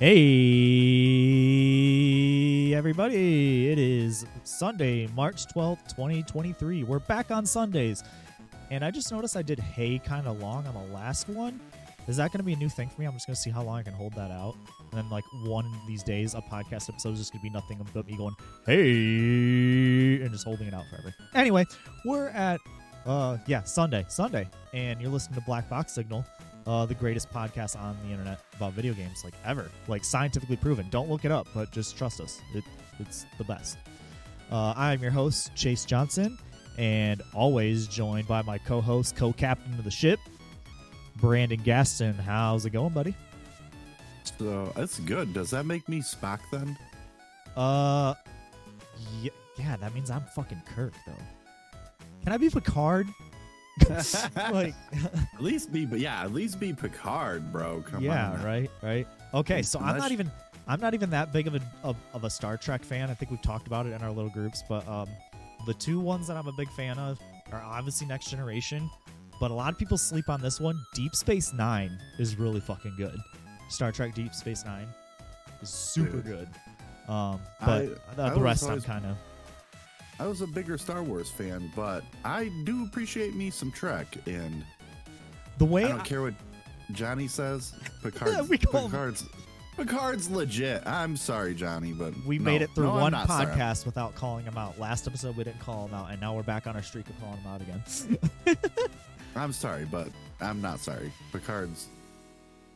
Hey, everybody. It is Sunday, March 12th, 2023. We're back on Sundays. And I just noticed I did hey kind of long on the last one. Is that going to be a new thing for me? I'm just going to see how long I can hold that out. And then, like, one of these days, a podcast episode is just going to be nothing but me going, hey, and just holding it out forever. Anyway, we're at, Sunday. And you're listening to Black Box Signal. The greatest podcast on the internet about video games, like, ever. Like, scientifically proven. Don't look it up, but just trust us. It's the best. I'm your host, Chase Johnson, and always joined by my co-host, co-captain of the ship, Brandon Gaston. How's it going, buddy? It's good. Does that make me Spock, then? Yeah, that means I'm fucking Kirk, though. Can I be Picard? Like, at least be Picard, bro. Come on. Yeah, right. Okay, so I'm not even that big of a Star Trek fan. I think we've talked about it in our little groups, but the two ones that I'm a big fan of are obviously Next Generation, but a lot of people sleep on this one. Deep Space Nine is really fucking good. Star Trek Deep Space Nine is super good. But the rest I'm kind of. I was a bigger Star Wars fan, but I do appreciate me some Trek, and the way I don't care what Johnny says. Picard's legit. I'm sorry, Johnny, but we made it through one podcast without calling him out. Last episode, we didn't call him out, and now we're back on our streak of calling him out again. I'm sorry, but I'm not sorry. Picard's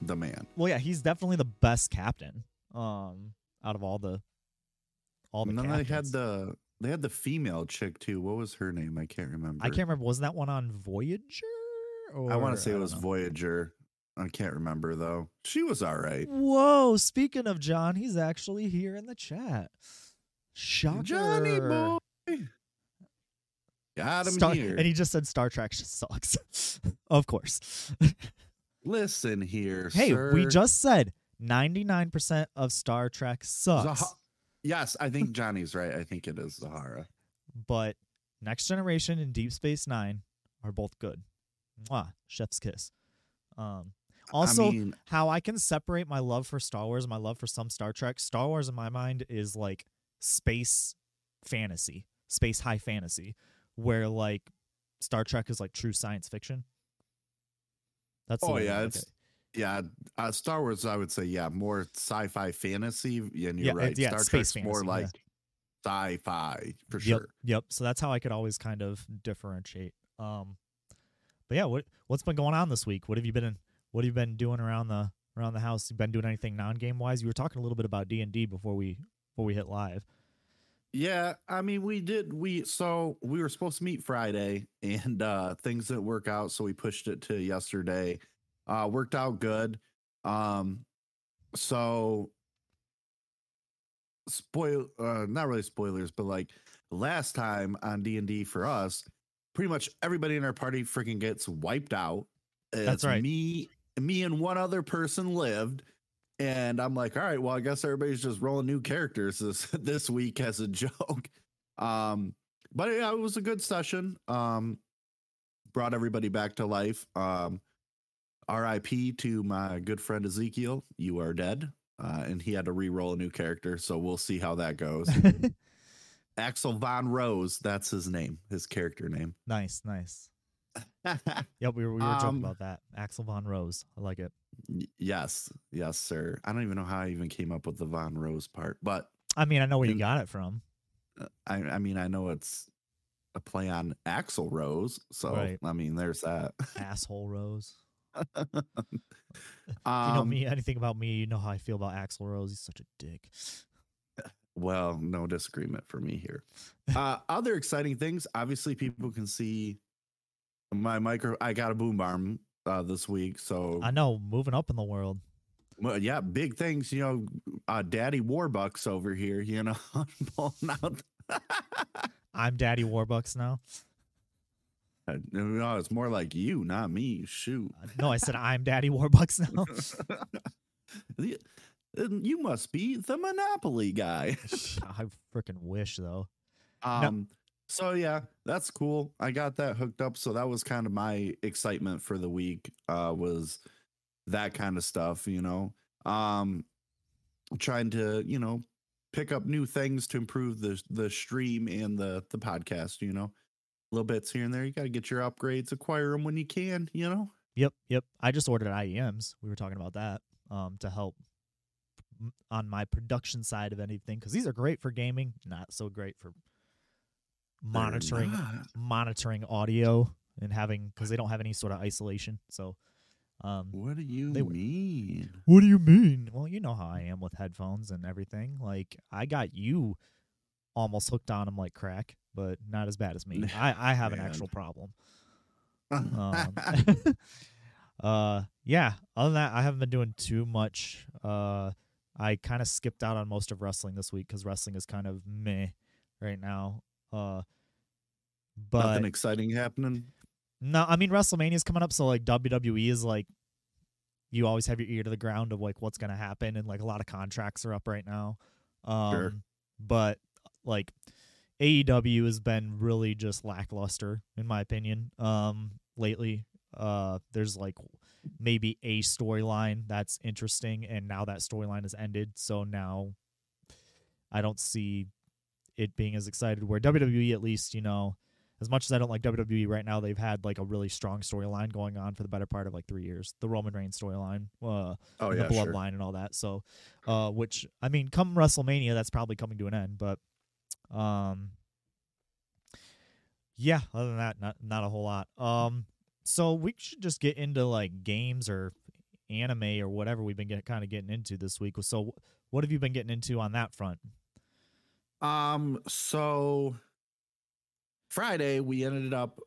the man. Well, yeah, he's definitely the best captain out of all the captains. They had the female chick too. What was her name? I can't remember. Wasn't that one on Voyager? I want to say it was Voyager. I can't remember though. She was all right. Whoa! Speaking of John, he's actually here in the chat. Shocker, Johnny boy. Got him here, and he just said Star Trek sucks. Of course. Listen here, sir. We just said 99% of Star Trek sucks. Yes, I think Johnny's right. I think it is Zahara. But Next Generation and Deep Space Nine are both good. Mwah, chef's kiss. How I can separate my love for Star Wars and my love for some Star Trek. Star Wars, in my mind, is like space fantasy, space high fantasy, where like Star Trek is like true science fiction. That's Star Wars, I would say, more sci-fi fantasy, and you're right. Star Trek's more like sci-fi for sure. Yep. So that's how I could always kind of differentiate. But yeah, what's been going on this week? What have you been doing around the house? You been doing anything non-game wise? You were talking a little bit about D&D before we hit live. Yeah, I mean, we were supposed to meet Friday, and things didn't work out, so we pushed it to yesterday. Worked out good. Not really spoilers, but like last time on D&D for us, pretty much everybody in our party freaking gets wiped out. That's right. Me and one other person lived, and I'm like, all right, well, I guess everybody's just rolling new characters this week as a joke. But yeah, it was a good session. Brought everybody back to life. RIP to my good friend Ezekiel. You are dead. And he had to re-roll a new character, so we'll see how that goes. Axl Rose, that's his name, his character name. Nice. Yep, we were talking about that. Axl Rose. I like it. Yes, sir. I don't even know how I even came up with the Von Rose part, but I mean, I know where you got it from. I mean, I know it's a play on Axl Rose, so right. I mean, there's that. Asshole Rose. You know me, anything about me, you know how I feel about Axl Rose. He's such a dick. Well, no disagreement for me here. Other exciting things, obviously people can see my micro. I got a boom arm this week, so I know, moving up in the world. Well, yeah, big things, you know. Daddy Warbucks over here, you know. I'm Daddy Warbucks now. No, it's more like you, not me. Shoot. No, I said I'm Daddy Warbucks now. You must be the Monopoly guy. I freaking wish, though. So yeah, that's cool. I got that hooked up. So that was kind of my excitement for the week. Was that kind of stuff, you know? trying to, you know, pick up new things to improve the stream and the podcast, you know. Little bits here and there. You got to get your upgrades, acquire them when you can, you know? Yep, yep. I just ordered IEMs. We were talking about that to help on my production side of anything, because these are great for gaming, not so great for monitoring audio and having, because they don't have any sort of isolation. So, what do you mean? What do you mean? Well, you know how I am with headphones and everything. Like, I got you almost hooked on them like crack, but not as bad as me. I have an actual problem. Yeah. Other than that, I haven't been doing too much. I kind of skipped out on most of wrestling this week because wrestling is kind of meh right now. But nothing exciting happening. No, I mean, WrestleMania is coming up, so like WWE is like, you always have your ear to the ground of like what's gonna happen, and like a lot of contracts are up right now. Sure. But like AEW has been really just lackluster, in my opinion, lately. There's like maybe a storyline that's interesting, and now that storyline is ended, so now I don't see it being as excited. Where WWE, at least, you know, as much as I don't like WWE right now, they've had like a really strong storyline going on for the better part of like 3 years. The Roman Reigns storyline, the bloodline and all that. So, which, I mean, come WrestleMania, that's probably coming to an end. But, yeah, other than that, not a whole lot. So we should just get into like games or anime or whatever we've been getting into this week. So what have you been getting into on that front? So Friday we ended up,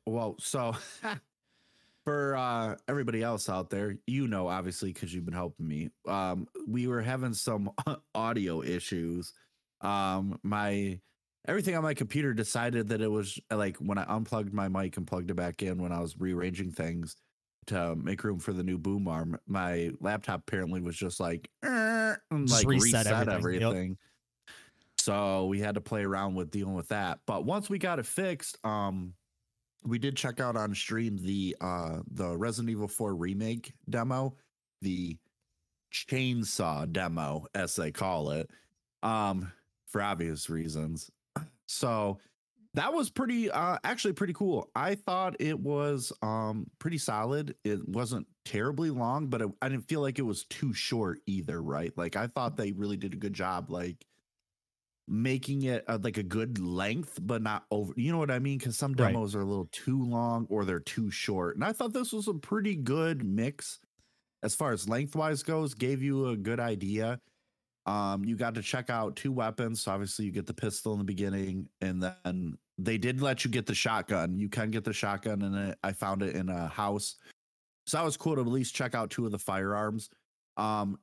for everybody else out there, you know, obviously, because you've been helping me, we were having some audio issues. Everything on my computer decided that it was like when I unplugged my mic and plugged it back in when I was rearranging things to make room for the new boom arm, my laptop apparently was just like, reset everything. Yep. So we had to play around with dealing with that. But once we got it fixed, we did check out on stream the Resident Evil 4 remake demo, the chainsaw demo, as they call it, for obvious reasons. So that was pretty cool. I thought it was pretty solid. It wasn't terribly long, but I didn't feel like it was too short either, right? Like, I thought they really did a good job, like, making it like a good length, but not over, you know what I mean? Because some demos are a little too long or they're too short. And I thought this was a pretty good mix as far as lengthwise goes, gave you a good idea. You got to check out two weapons. So obviously you get the pistol in the beginning, and then they did let you get the shotgun. You can get the shotgun, and I found it in a house. So that was cool to at least check out two of the firearms.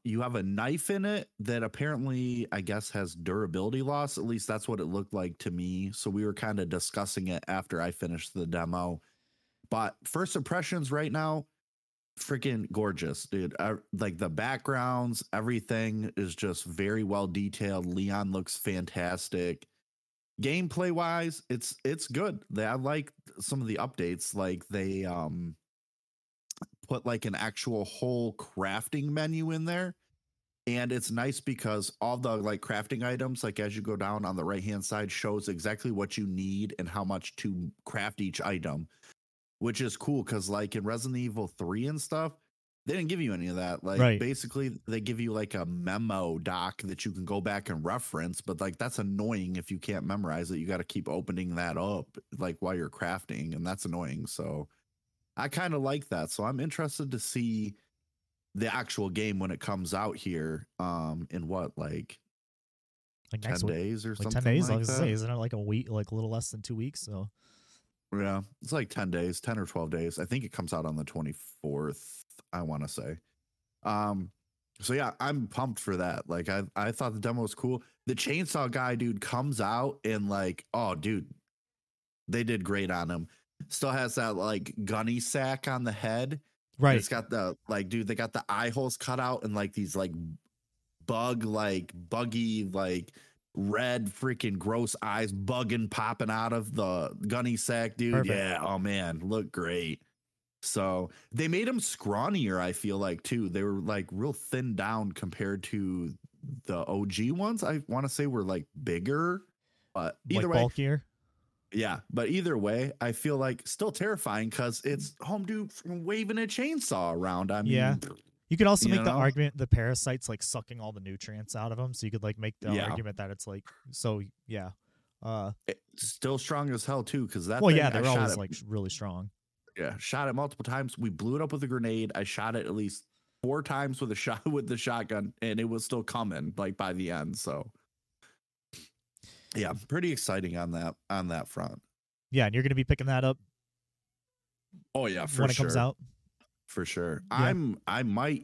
You have a knife in it that apparently, I guess, has durability loss. At least that's what it looked like to me. So we were kind of discussing it after I finished the demo. But first impressions right now, freaking gorgeous, dude. Like, the backgrounds, everything is just very well detailed. Leon looks fantastic. Gameplay wise, it's good. I like some of the updates. Like, they put like an actual whole crafting menu in there, and it's nice because all the like crafting items, like as you go down on the right hand side, shows exactly what you need and how much to craft each item, which is cool because like in Resident Evil 3 and stuff, they didn't give you any of that. Like, basically they give you like a memo doc that you can go back and reference, but like that's annoying if you can't memorize it. You got to keep opening that up like while you're crafting, and that's annoying. So I kind of like that. So I'm interested to see the actual game when it comes out here in what, like 10 days or something like that? 10 days, I was going to say. Isn't it like a week, like a little less than 2 weeks? So yeah, it's like 10 days, 10 or 12 days. I think it comes out on the 24th, I want to say. So yeah, I'm pumped for that. Like, I thought the demo was cool. The chainsaw guy, dude, comes out and like, oh, dude, they did great on him. Still has that like gunny sack on the head. Right. It's got the like, dude, they got the eye holes cut out and like these like buggy, like red freaking gross eyes bugging popping out of the gunny sack, dude. Perfect. Yeah. Oh man, look great. So they made him scrawnier, I feel like, too. They were like real thin down compared to the OG ones, I want to say, were like bigger, but either way, bulkier. Yeah, but either way, I feel like still terrifying because it's home dude waving a chainsaw around. I mean, yeah, you could also make the argument the parasites like sucking all the nutrients out of them, so you could like make the argument that it's like so. Yeah, it's still strong as hell too because that. Well, yeah, they're always like really strong. Yeah, shot it multiple times. We blew it up with a grenade. I shot it at least 4 times with a shot with the shotgun, and it was still coming like by the end. So. Yeah, pretty exciting on that front. Yeah, and you're going to be picking that up. Oh yeah, for sure. When it comes out. For sure. Yeah. I might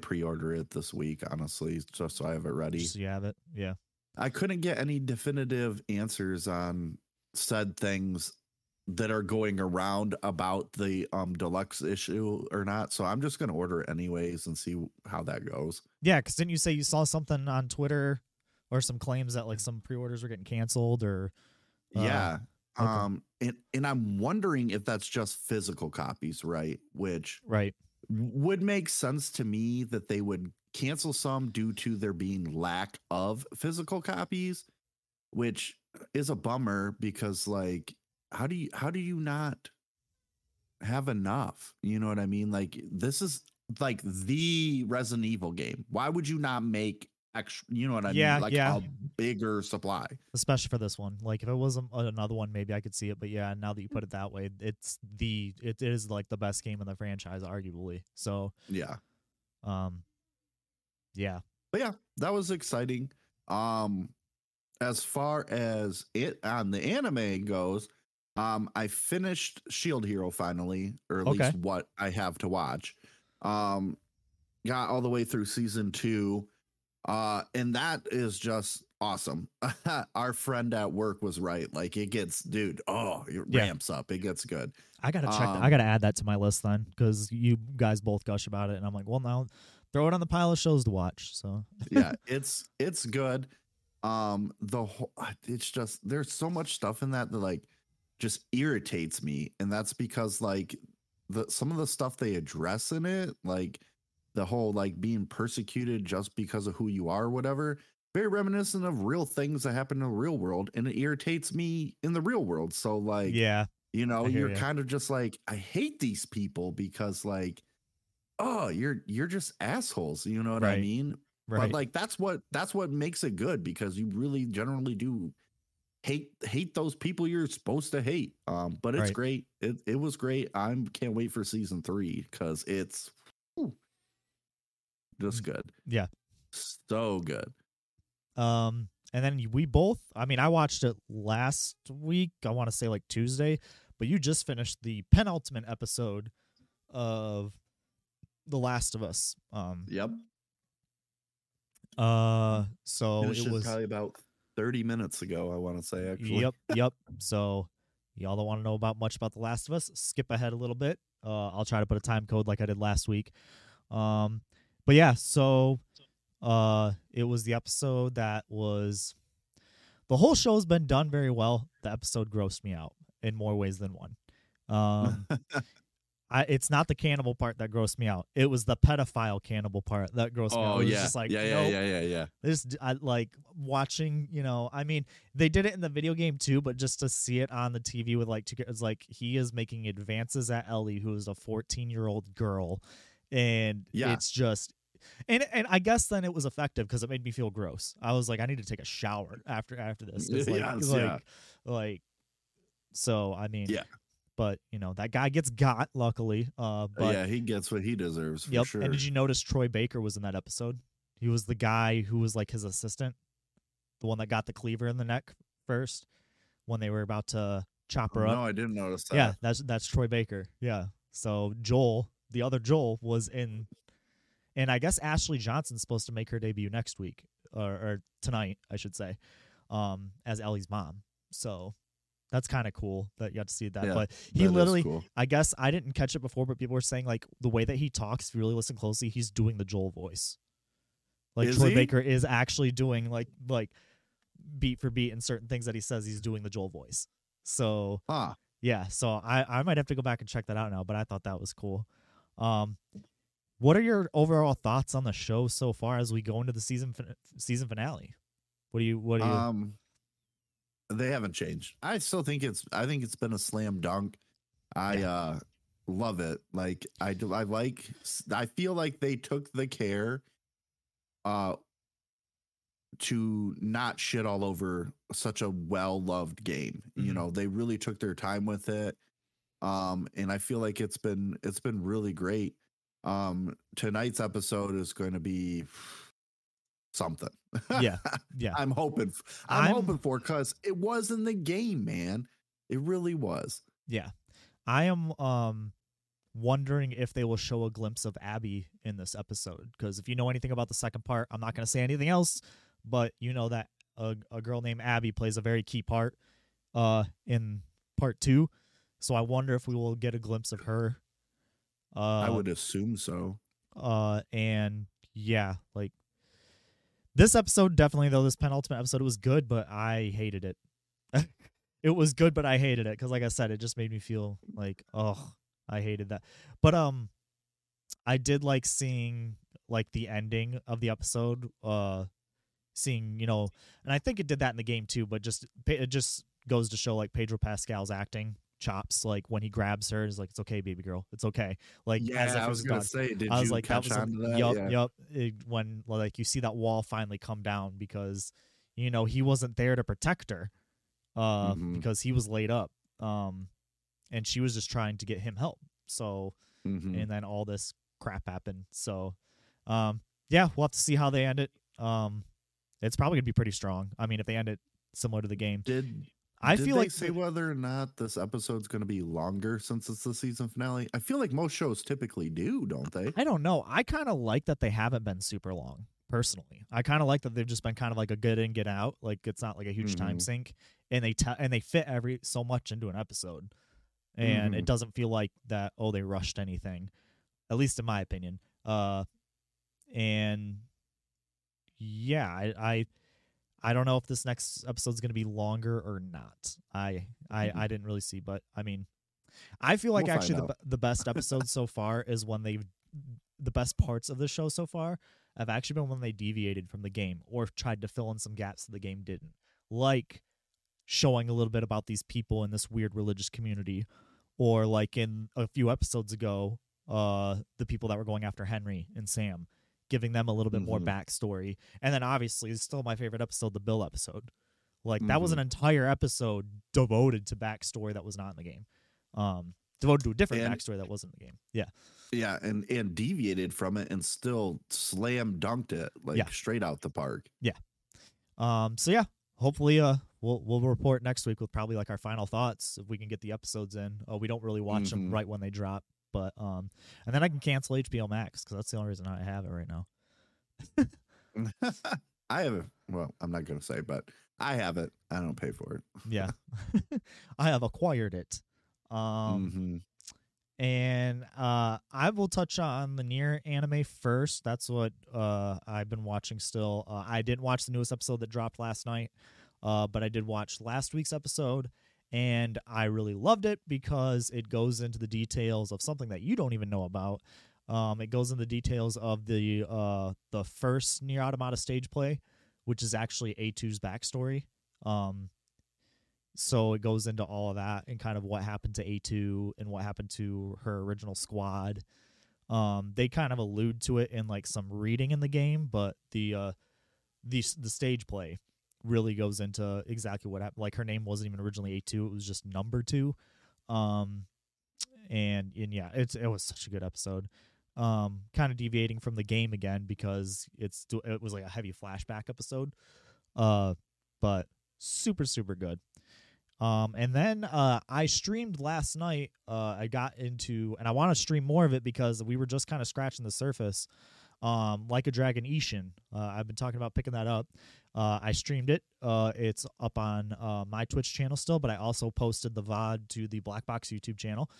pre-order it this week, honestly, just so I have it ready. Just so you have it. Yeah. I couldn't get any definitive answers on said things that are going around about the deluxe issue or not. So I'm just going to order it anyways and see how that goes. Yeah, cuz didn't you say you saw something on Twitter or some claims that like some pre-orders were getting canceled or. Yeah. Okay. And I'm wondering if that's just physical copies, right? Which would make sense to me that they would cancel some due to there being lack of physical copies, which is a bummer because like, how do you not have enough? You know what I mean? Like this is like the Resident Evil game. Why would you not make, you know what I mean? Like a bigger supply, especially for this one. Like if it was another one, maybe I could see it. But yeah, now that you put it that way, it is like the best game in the franchise, arguably. So yeah, but yeah, that was exciting. As far as it on the anime goes, I finished Shield Hero finally, or at least what I have to watch. Got all the way through season 2. And that is just awesome. Our friend at work was right. Like it gets, it ramps up. It gets good. I got to check. I got to add that to my list then, because you guys both gush about it. And I'm like, well, now throw it on the pile of shows to watch. So yeah, it's good. It's just, there's so much stuff in that like just irritates me. And that's because like some of the stuff they address in it, like, the whole like being persecuted just because of who you are or whatever, very reminiscent of real things that happen in the real world, and it irritates me in the real world. So like, yeah, you know, you're kind of just like, I hate these people because like, oh, you're just assholes. You know what I mean? Right. But like, that's what makes it good, because you really generally do hate those people you're supposed to hate. But it's great. It was great. Can't wait for season 3 because it's. Just good. Yeah. So good. And then we both, I mean, I watched it last week. I want to say like Tuesday, but you just finished the penultimate episode of The Last of Us. Yep. So it was probably about 30 minutes ago, I want to say, actually. Yep. So y'all don't want to know much about The Last of Us, skip ahead a little bit. I'll try to put a time code like I did last week. But yeah, so it was the episode that was, the whole show's been done very well. The episode grossed me out in more ways than one. It's not the cannibal part that grossed me out. It was the pedophile cannibal part that grossed me out. It was just like, nope. I like watching, you know, I mean, they did it in the video game too, but just to see it on the TV with like, it's like he is making advances at Ellie, who is a 14-year-old girl. And it's just, and I guess then it was effective because it made me feel gross. I was like, I need to take a shower after this. So I mean, but you know, that guy gets got, luckily. But yeah, he gets what he deserves for sure. And did you notice Troy Baker was in that episode? He was the guy who was like his assistant, the one that got the cleaver in the neck first when they were about to chop her up. No, I didn't notice that. Yeah, that's Troy Baker. Yeah, so Joel. The other Joel was in, and I guess Ashley Johnson's supposed to make her debut next week or tonight, I should say, as Ellie's mom. So that's kind of cool that you got to see that. Yeah, but he literally, cool. I guess I didn't catch it before, but people were saying like the way that he talks, if you really listen closely, he's doing the Joel voice. Like Troy Baker is actually doing like beat for beat in certain things that he says, he's doing the Joel voice. So yeah, so I might have to go back and check that out now, but I thought that was cool. What are your overall thoughts on the show so far as we go into the season finale? What do you? They haven't changed. I think it's been a slam dunk. I love it. Like I feel like they took the care to not shit all over such a well-loved game. Mm-hmm. You know, they really took their time with it. And I feel like it's been really great. Tonight's episode is going to be something. Yeah. I'm hoping for, because it was in the game, man. It really was. Yeah. I am wondering if they will show a glimpse of Abby in this episode, because if you know anything about the second part, I'm not going to say anything else, but you know that a girl named Abby plays a very key part in part 2. So I wonder if we will get a glimpse of her. I would assume so. And yeah, like this episode, definitely, though, this penultimate episode, it was good, but I hated it. It was good, but I hated it because, like I said, it just made me feel like, oh, I hated that. But I did like seeing like the ending of the episode, seeing, you know, and I think it did that in the game too, but just it just goes to show like Pedro Pascal's acting chops, like when he grabs her, is like, it's okay, baby girl, it's okay. Like, yeah, as I was gonna say, did I was you like, catch that was on like, to that? Yup. Yeah. When like you see that wall finally come down, because you know he wasn't there to protect her, mm-hmm. because he was laid up, and she was just trying to get him help. So, mm-hmm. and then all this crap happened. So, yeah, we'll have to see how they end it. It's probably gonna be pretty strong. I mean, if they end it similar to the game, Did they say whether or not this episode's going to be longer since it's the season finale? I feel like most shows typically do, don't they? I don't know. I kind of like that they haven't been super long, personally. I kind of like that they've just been kind of like a good in, get out. Like it's not like a huge mm-hmm. time sink, and they fit every so much into an episode, and mm-hmm. it doesn't feel like that. Oh, they rushed anything, at least in my opinion. And yeah, I don't know if this next episode is going to be longer or not. I didn't really see, but I mean, I feel like actually the best episode so far is when the best parts of the show so far have actually been when they deviated from the game or tried to fill in some gaps that the game didn't. Like showing a little bit about these people in this weird religious community, or like in a few episodes ago, the people that were going after Henry and Sam, giving them a little bit mm-hmm. more backstory. And then obviously it's still my favorite episode, the Bill episode. Like mm-hmm. that was an entire episode devoted to backstory that was not in the game. Devoted to a different backstory that wasn't in the game. Yeah. Yeah. And deviated from it and still slam dunked it straight out the park. Yeah. So yeah, hopefully we'll report next week with probably like our final thoughts if we can get the episodes in. Oh, we don't really watch mm-hmm. them right when they drop. But and then I can cancel HBO Max because that's the only reason I have it right now. I have it. Well, I'm not going to say, but I have it. I don't pay for it. Yeah, I have acquired it. Mm-hmm. And I will touch on the Nier anime first. That's what I've been watching still. I didn't watch the newest episode that dropped last night, but I did watch last week's episode. And I really loved it because it goes into the details of something that you don't even know about. It goes into the details of the first Nier Automata stage play, which is actually A2's backstory. So it goes into all of that and kind of what happened to A2 and what happened to her original squad. They kind of allude to it in like some reading in the game, but the stage play really goes into exactly what happened. Like her name wasn't even originally A2, it was just number 2. And yeah, it was such a good episode. Kind of deviating from the game again because it was like a heavy flashback episode. But super, super good. And then I streamed last night. I got into, and I want to stream more of it because we were just kind of scratching the surface. Like a Dragon: Ishin. I've been talking about picking that up. I streamed it. It's up on my Twitch channel still, but I also posted the VOD to the Black Box YouTube channel.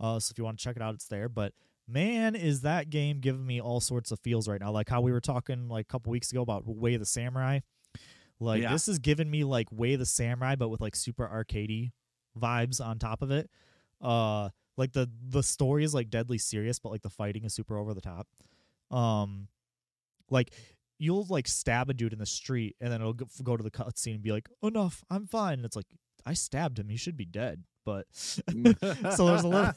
So if you want to check it out, it's there. But man, is that game giving me all sorts of feels right now. Like how we were talking like a couple weeks ago about Way of the Samurai. Like this is giving me like Way of the Samurai, but with like super arcadey vibes on top of it. Like the story is like deadly serious, but like the fighting is super over the top. Like, you'll like stab a dude in the street, and then it'll go to the cutscene and be like, "Enough, I'm fine." And it's like, I stabbed him; he should be dead. But so there's a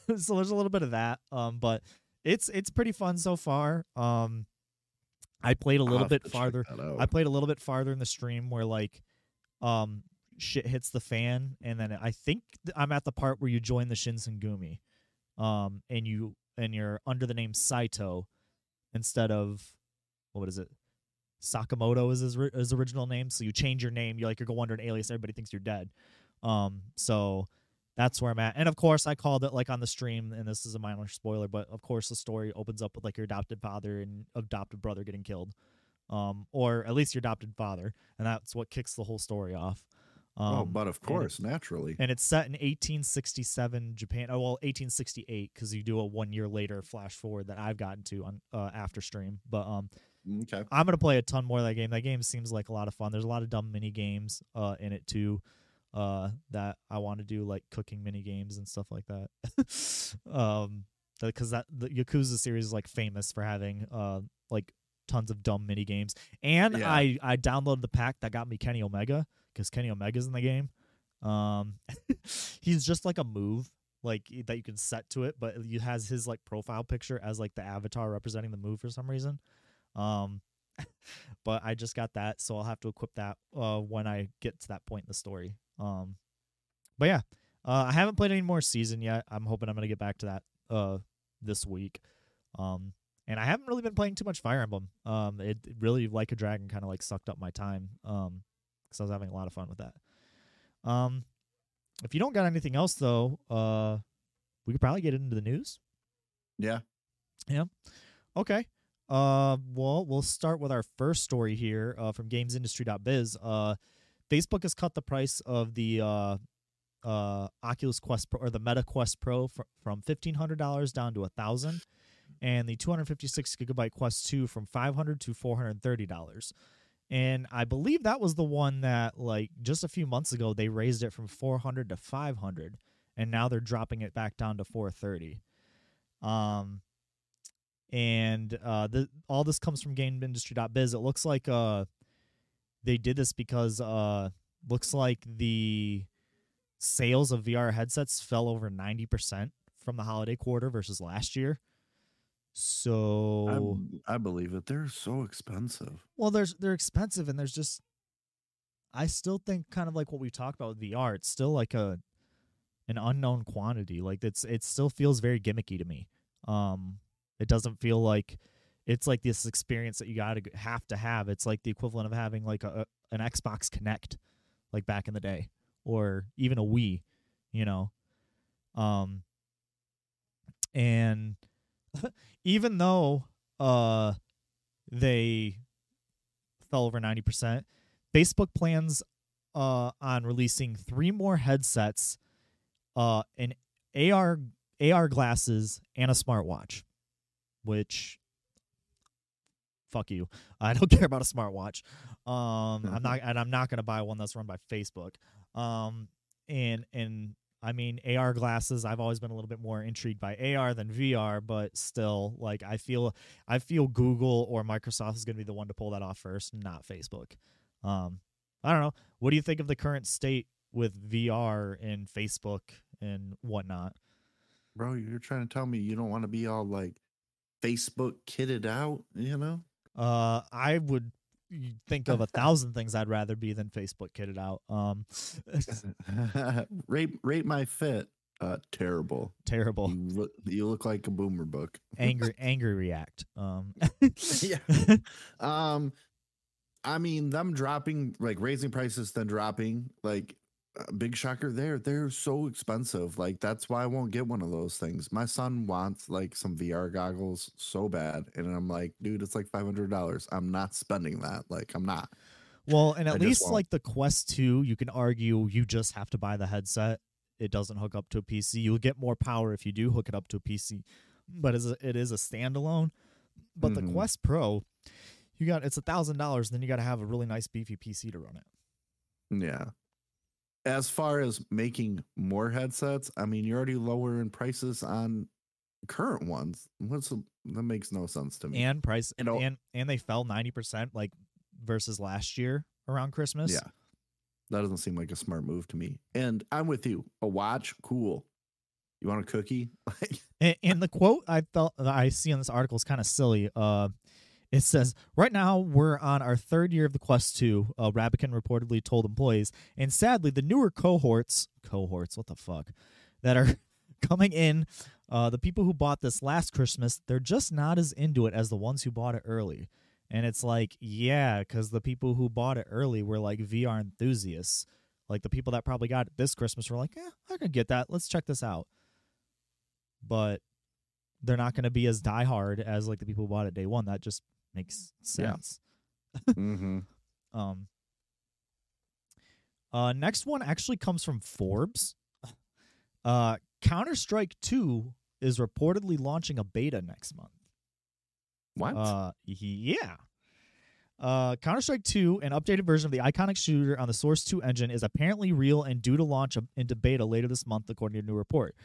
little bit of that. But it's pretty fun so far. I played a little bit farther. I played a little bit farther in the stream where like, shit hits the fan, and then I think I'm at the part where you join the Shinsengumi, and you're under the name Saito instead of what is it? Sakamoto is his original name. So you change your name. You're going under an alias. Everybody thinks you're dead. So that's where I'm at. And of course I called it like on the stream, and this is a minor spoiler, but of course the story opens up with like your adopted father and adopted brother getting killed. Or at least your adopted father. And that's what kicks the whole story off. But of course, naturally. And it's set in 1867 Japan. 1868. 'Cause you do a 1 year later flash forward that I've gotten to on after stream. But, okay. I'm going to play a ton more of that game. That game seems like a lot of fun. There's a lot of dumb mini games in it too that I want to do, like cooking mini games and stuff like that. Because the Yakuza series is like famous for having like tons of dumb mini games. And yeah. I downloaded the pack that got me Kenny Omega, because Kenny Omega's in the game. He's just like a move like that you can set to it, but it has his like profile picture as like the avatar representing the move for some reason. But I just got that, so I'll have to equip that when I get to that point in the story. But yeah, I haven't played any more season yet. I'm hoping I'm gonna get back to that this week. And I haven't really been playing too much Fire Emblem. It really, Like a Dragon, kind of like sucked up my time because I was having a lot of fun with that. If you don't got anything else though, we could probably get into the news. Yeah. Okay. Well, we'll start with our first story here from GamesIndustry.biz. Facebook has cut the price of the Oculus Quest Pro, or the Meta Quest Pro, from $1,500 down to $1,000, and the 256GB Quest 2 from $500 to $430. And I believe that was the one that, like, just a few months ago they raised it from $400 to $500, and now they're dropping it back down to $430. And all this comes from GameIndustry.biz. It looks like they did this because looks like the sales of VR headsets fell over 90% from the holiday quarter versus last year. So I believe it. They're so expensive. Well, they're expensive, and there's just, I still think kind of like what we talked about with VR. It's still like an unknown quantity. Like it still feels very gimmicky to me. It doesn't feel like it's like this experience that you gotta have to have. It's like the equivalent of having like an Xbox Connect, like back in the day, or even a Wii, you know. And even though they fell over 90%, Facebook plans on releasing 3 more headsets, an AR glasses, and a smartwatch. Which, fuck you. I don't care about a smartwatch. I'm not gonna buy one that's run by Facebook. And I mean, AR glasses, I've always been a little bit more intrigued by AR than VR, but still, like, I feel Google or Microsoft is gonna be the one to pull that off first, not Facebook. I don't know. What do you think of the current state with VR and Facebook and whatnot? Bro, you're trying to tell me you don't want to be all like Facebook kitted out, you know? I would think of 1,000 things I'd rather be than Facebook kitted out. Rate my fit. Terrible. You look like a boomer book. Angry react. Yeah. I mean, them dropping, like, raising prices, then dropping, like, big shocker there. They're so expensive. Like, that's why I won't get one of those things. My son wants like some VR goggles so bad, and I'm like, dude, it's like $500. I'm not spending that. Like, I'm not. Well, and at least like the Quest 2, you can argue you just have to buy the headset. It doesn't hook up to a PC. You'll get more power if you do hook it up to a PC, but it is a standalone. But the Quest Pro, it's $1,000. Then you got to have a really nice beefy PC to run it. Yeah. As far as making more headsets, I mean, you're already lowering prices on current ones. That makes no sense to me. And price, you know, and they fell 90% like versus last year around Christmas. Yeah, that doesn't seem like a smart move to me. And I'm with you. A watch, cool. You want a cookie? and the quote I see on this article is kind of silly. It says, right now, we're on our third year of the Quest 2, Rabican reportedly told employees. And sadly, the newer cohorts, what the fuck, that are coming in, the people who bought this last Christmas, they're just not as into it as the ones who bought it early. And it's like, yeah, because the people who bought it early were like VR enthusiasts. Like the people that probably got it this Christmas were like, yeah, I can get that. Let's check this out. But they're not going to be as diehard as like the people who bought it day one. That just makes sense. Yeah. Mm-hmm. Next one actually comes from Forbes. Counter-Strike 2 is reportedly launching a beta next month. What? Yeah. Counter-Strike 2, an updated version of the iconic shooter on the Source 2 engine, is apparently real and due to launch into beta later this month, according to a new report.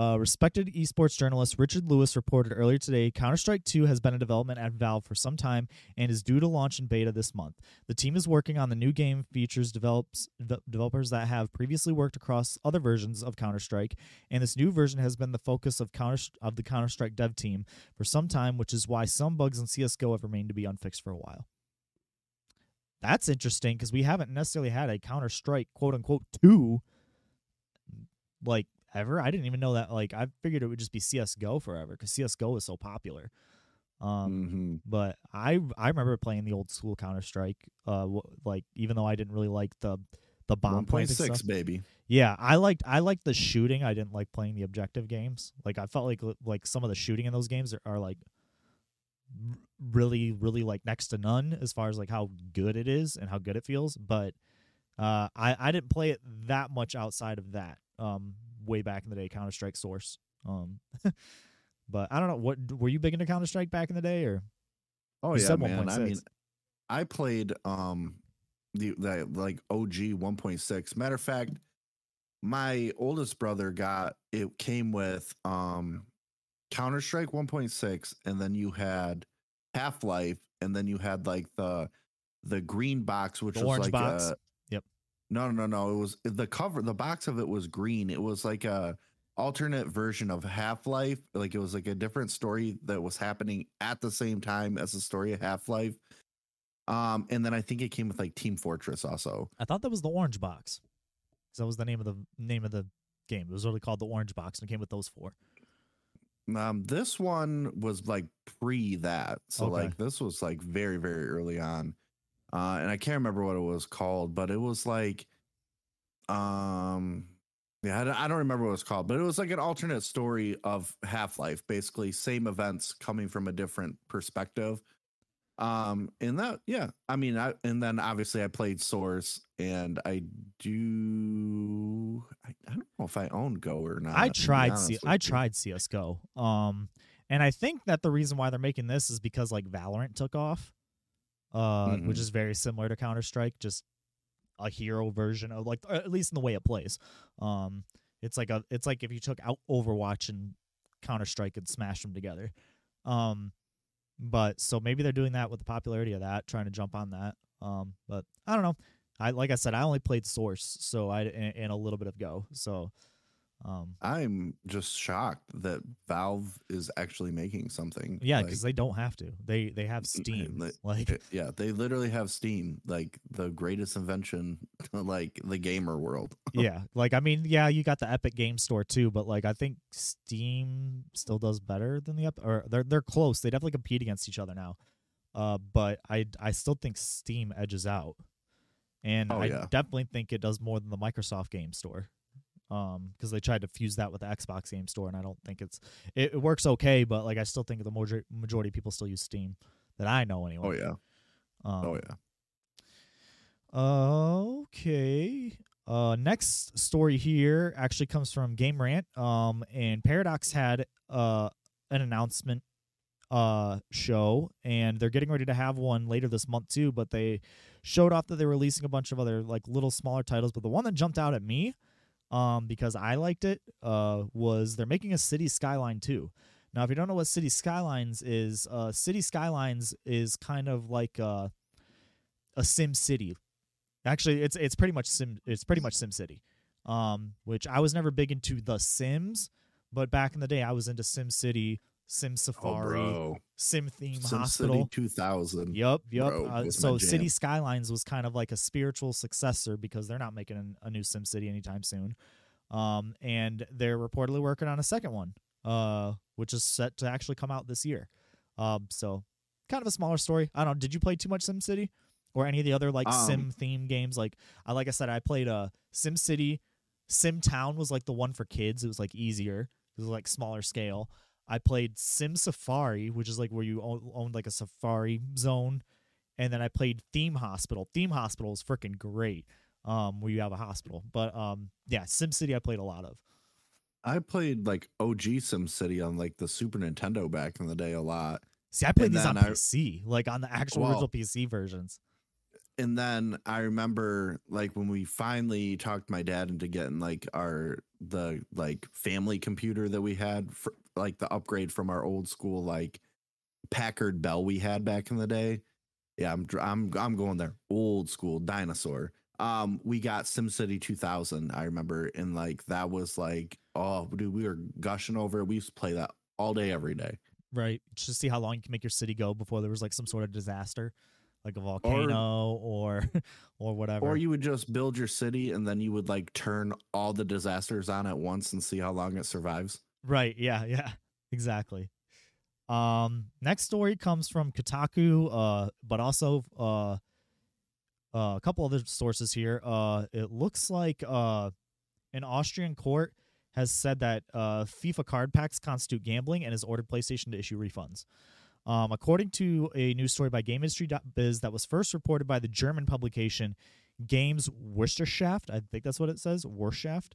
Respected esports journalist Richard Lewis reported earlier today, Counter-Strike 2 has been in development at Valve for some time and is due to launch in beta this month. The team is working on the new game features developers that have previously worked across other versions of Counter-Strike, and this new version has been the focus of the Counter-Strike dev team for some time, which is why some bugs in CSGO have remained to be unfixed for a while. That's interesting because we haven't necessarily had a Counter-Strike quote-unquote 2 like ever. I didn't even know that. Like, I figured it would just be CSGO forever because CSGO is so popular. But I remember playing the old school Counter-Strike. Like, even though I didn't really like the bomb 1.6 baby. Yeah, I liked the shooting. I didn't like playing the objective games. Like, I felt like some of the shooting in those games are like really, really like next to none as far as like how good it is and how good it feels. But I didn't play it that much outside of that. Way back in the day, Counter-Strike Source. But I don't know, what were you big into Counter-Strike back in the day? Or oh yeah, man. I mean, I played the like OG 1.6. Matter of fact, my oldest brother got it, came with Counter-Strike 1.6, and then you had Half-Life, and then you had like the green box, which the was orange like box. No. It was the cover. The box of it was green. It was like a alternate version of Half-Life. Like it was like a different story that was happening at the same time as the story of Half-Life. And then I think it came with like Team Fortress also. I thought that was the orange box. Because that was the name of the game. It was really called the orange box, and it came with those four. This one was like pre that. So okay. Like this was like very, very early on. And I can't remember what it was called, but it was like, I don't remember what it was called, but it was like an alternate story of Half-Life, basically same events coming from a different perspective. And then obviously I played Source, and I don't know if I own Go or not. I tried CSGO. And I think that the reason why they're making this is because like Valorant took off. Which is very similar to Counter-Strike, just a hero version of like, at least in the way it plays. It's like if you took out Overwatch and Counter-Strike and smashed them together. But so maybe they're doing that with the popularity of that, trying to jump on that. But I don't know. Like I said, I only played Source, and a little bit of Go. So I'm just shocked that Valve is actually making something. Yeah, because they don't have to. They have Steam. They literally have Steam, like the greatest invention to like the gamer world. Yeah, like I mean, yeah, you got the Epic Game Store too, but like I think Steam still does better than the Epic. Or they're close. They definitely compete against each other now. But I still think Steam edges out, and definitely think it does more than the Microsoft Game Store. Because they tried to fuse that with the Xbox Game Store, and I don't think it works okay, but like I still think the majority of people still use Steam that I know anyway. Okay. Next story here actually comes from Game Rant. And Paradox had an announcement show, and they're getting ready to have one later this month too. But they showed off that they're releasing a bunch of other like little smaller titles. But the one that jumped out at me, because I liked it, was they're making a City Skyline 2. Now, if you don't know what City Skylines is, City Skylines is kind of like a SimCity. Actually, it's pretty much SimCity. Which I was never big into The Sims, but back in the day I was into SimCity, Sim Safari, Sim Theme Hospital. SimCity 2000. Yep. Bro, so City Skylines was kind of like a spiritual successor because they're not making a new SimCity anytime soon. And they're reportedly working on a second one, which is set to actually come out this year. So kind of a smaller story. I don't know. Did you play too much SimCity or any of the other like Sim theme games? Like I said, I played SimCity. SimTown was like the one for kids. It was like easier. It was like smaller scale. I played Sim Safari, which is like where you owned like a safari zone. And then I played Theme Hospital. Theme Hospital is freaking great, where you have a hospital. But yeah, SimCity I played a lot of. I played like OG SimCity on like the Super Nintendo back in the day a lot. See, I played and these on PC, like on the actual original PC versions. And then I remember like when we finally talked my dad into getting like the like family computer that we had for, like the upgrade from our old school like Packard Bell we had back in the day. Yeah, I'm going there. Old school dinosaur. We got SimCity 2000, I remember, and like that was like, oh dude, we were gushing over it. We used to play that all day every day. Right. Just to see how long you can make your city go before there was like some sort of disaster, like a volcano or whatever. Or you would just build your city and then you would like turn all the disasters on at once and see how long it survives. Right. Yeah, exactly. Next story comes from Kotaku, but also a couple other sources here. It looks like an Austrian court has said that FIFA card packs constitute gambling and has ordered PlayStation to issue refunds. According to a news story by GameIndustry.biz that was first reported by the German publication Games Wirtschaft, I think that's what it says, Wirtschaft,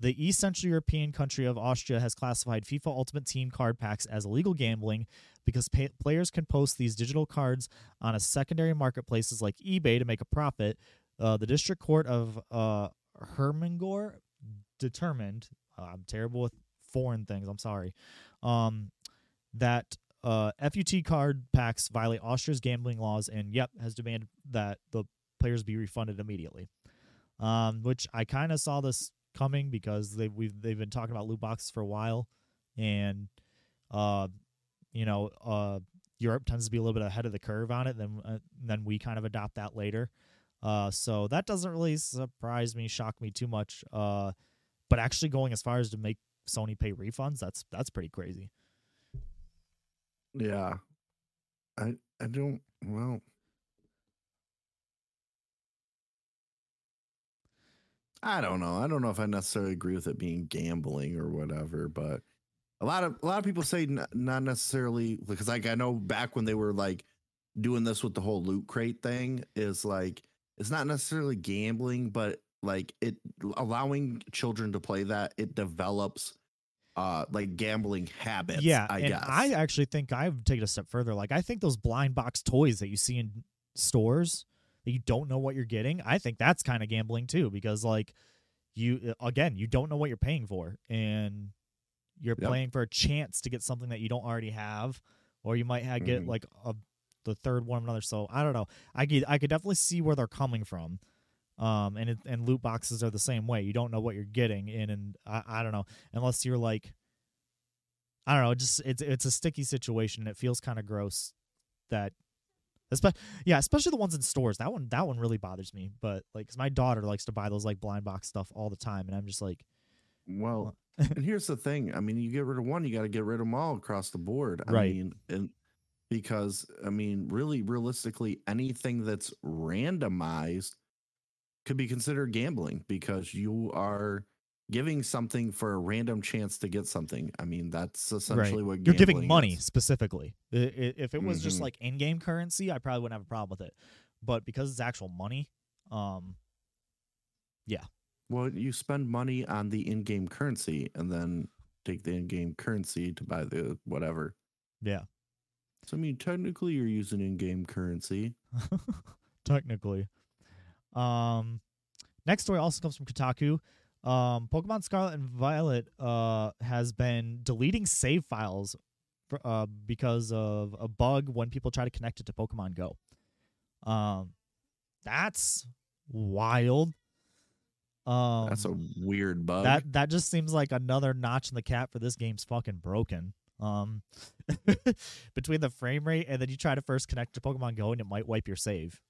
the East Central European country of Austria has classified FIFA Ultimate Team card packs as illegal gambling because players can post these digital cards on a secondary marketplaces like eBay to make a profit. The District Court of Hermengor determined, I'm terrible with foreign things, I'm sorry, that FUT card packs violate Austria's gambling laws and, has demanded that the players be refunded immediately, which I kind of saw this coming because they've been talking about loot boxes for a while, and Europe tends to be a little bit ahead of the curve on it. Then we kind of adopt that later, so that doesn't really surprise me, shock me too much. But actually going as far as to make Sony pay refunds, that's pretty crazy. Yeah, I don't well. I don't know. I don't know if I necessarily agree with it being gambling or whatever, but a lot of people say not necessarily, because like I know back when they were like doing this with the whole loot crate thing, is like it's not necessarily gambling, but like it allowing children to play that, it develops like gambling habits. Yeah, I guess. I actually think I've taken a step further. Like I think those blind box toys that you see in stores, you don't know what you're getting, I think that's kind of gambling too, because like you don't know what you're paying for, and you're playing for a chance to get something that you don't already have, or you might get like the third one or another. So I don't know. I could definitely see where they're coming from, and loot boxes are the same way. You don't know what you're getting, and I don't know, unless you're like, I don't know. Just it's a sticky situation. It feels kind of gross that. Especially the ones in stores. That one really bothers me. But like, cause my daughter likes to buy those like blind box stuff all the time, and I'm just like, well. And here's the thing. I mean, you get rid of one, you got to get rid of them all across the board. Right. I mean, because I mean, really, realistically, anything that's randomized could be considered gambling because you are giving something for a random chance to get something. I mean, that's essentially what you're giving money is. Specifically. If it was just like in-game currency, I probably wouldn't have a problem with it. But because it's actual money, yeah. Well, you spend money on the in-game currency and then take the in-game currency to buy the whatever. Yeah. So, I mean, technically you're using in-game currency. Technically. Next story also comes from Kotaku. Pokemon Scarlet and Violet has been deleting save files for, because of a bug when people try to connect it to Pokemon Go. That's wild. That's a weird bug. That just seems like another notch in the cap for this game's fucking broken. Between the frame rate and then you try to first connect to Pokemon Go and it might wipe your save.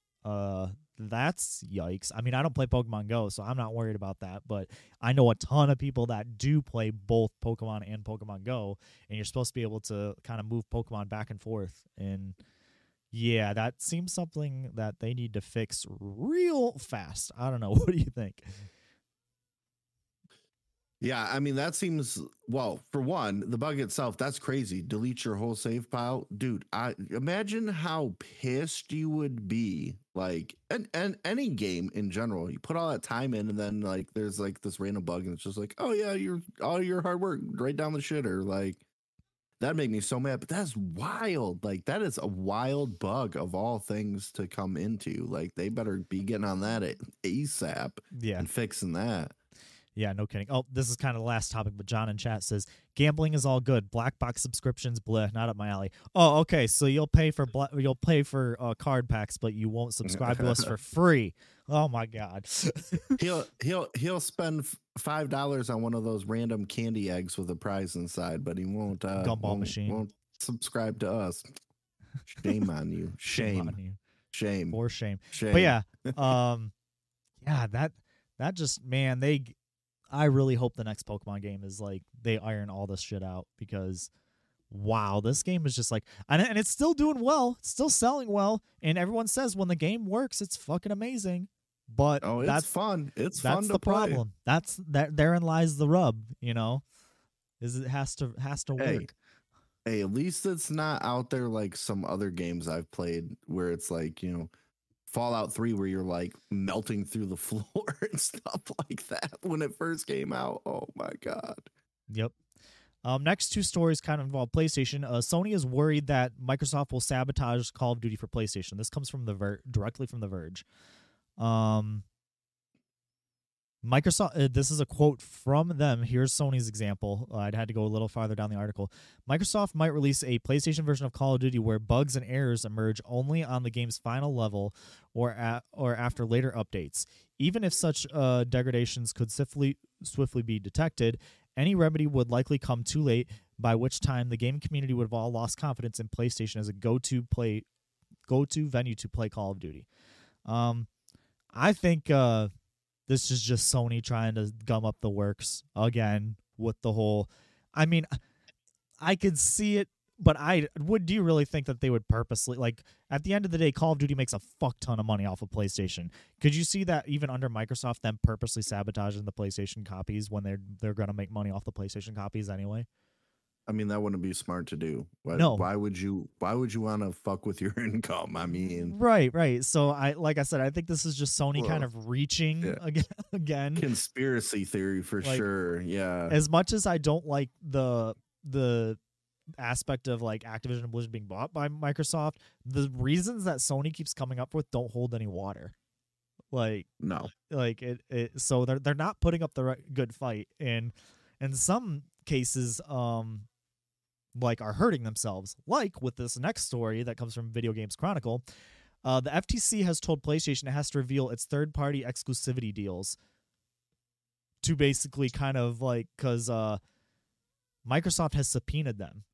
That's yikes. I mean, I don't play Pokemon Go, so I'm not worried about that, but I know a ton of people that do play both Pokemon and Pokemon Go, and you're supposed to be able to kind of move Pokemon back and forth. And yeah, that seems something that they need to fix real fast. I don't know. What do you think? Yeah, I mean, that seems, well, for one, the bug itself, that's crazy. Delete your whole save pile. Dude, I imagine how pissed you would be, like, and any game in general. You put all that time in, and then, like, there's, like, this random bug, and it's just like, oh, yeah, all your hard work right down the shitter. Like, that'd make me so mad, but that's wild. Like, that is a wild bug of all things to come into. Like, they better be getting on that ASAP and fixing that. Yeah, no kidding. Oh, this is kind of the last topic, but John in chat says, gambling is all good. Black box subscriptions, bleh, not up my alley. Oh, okay, so you'll pay for card packs, but you won't subscribe to us for free. Oh, my God. He'll spend $5 on one of those random candy eggs with a prize inside, but he won't, won't subscribe to us. Shame on you. Shame. More shame. But, yeah, that just, man, I really hope the next Pokemon game is like they iron all this shit out, because wow, this game is just like, and it's still doing well, it's still selling well, and everyone says when the game works, it's fucking amazing. But It's fun to play. That's that. Therein lies the rub, you know, is it has to work. Hey, at least it's not out there like some other games I've played where it's like, you know, Fallout 3, where you're like melting through the floor and stuff like that when it first came out. Oh my God. Yep. Next two stories kind of involve PlayStation. Sony is worried that Microsoft will sabotage Call of Duty for PlayStation. This comes from directly from The Verge. Microsoft, this is a quote from them. Here's Sony's example. I'd had to go a little farther down the article. Microsoft might release a PlayStation version of Call of Duty where bugs and errors emerge only on the game's final level or after later updates. Even if such degradations could swiftly be detected, any remedy would likely come too late, by which time the game community would have all lost confidence in PlayStation as a go-to venue to play Call of Duty. I think... this is just Sony trying to gum up the works again with the whole... I mean, I could see it, but do you really think that they would purposely... Like, at the end of the day, Call of Duty makes a fuck ton of money off of PlayStation. Could you see that even under Microsoft, them purposely sabotaging the PlayStation copies when they're going to make money off the PlayStation copies anyway? I mean, that wouldn't be smart to do. No. Why would you want to fuck with your income? I mean, right. So I think this is just Sony kind of reaching again. Conspiracy theory for sure. Yeah. As much as I don't like the aspect of like Activision and Blizzard being bought by Microsoft, the reasons that Sony keeps coming up with don't hold any water. Like no. Like it so they're not putting up the right good fight, and in some cases like are hurting themselves, like with this next story that comes from Video Games Chronicle. The FTC has told PlayStation it has to reveal its third-party exclusivity deals to basically kind of like, because Microsoft has subpoenaed them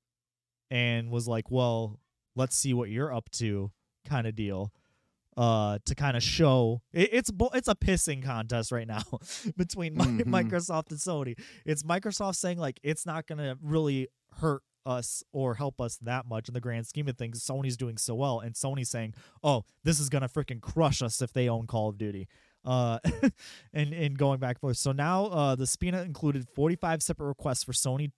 and was like, well, let's see what you're up to kind of deal, to kind of show it's a pissing contest right now between Microsoft and Sony. It's Microsoft saying like it's not going to really hurt us or help us that much in the grand scheme of things. Sony's doing so well, and Sony saying, oh, this is going to freaking crush us if they own Call of Duty, and going back and forth. So now the subpoena included 45 separate requests for Sony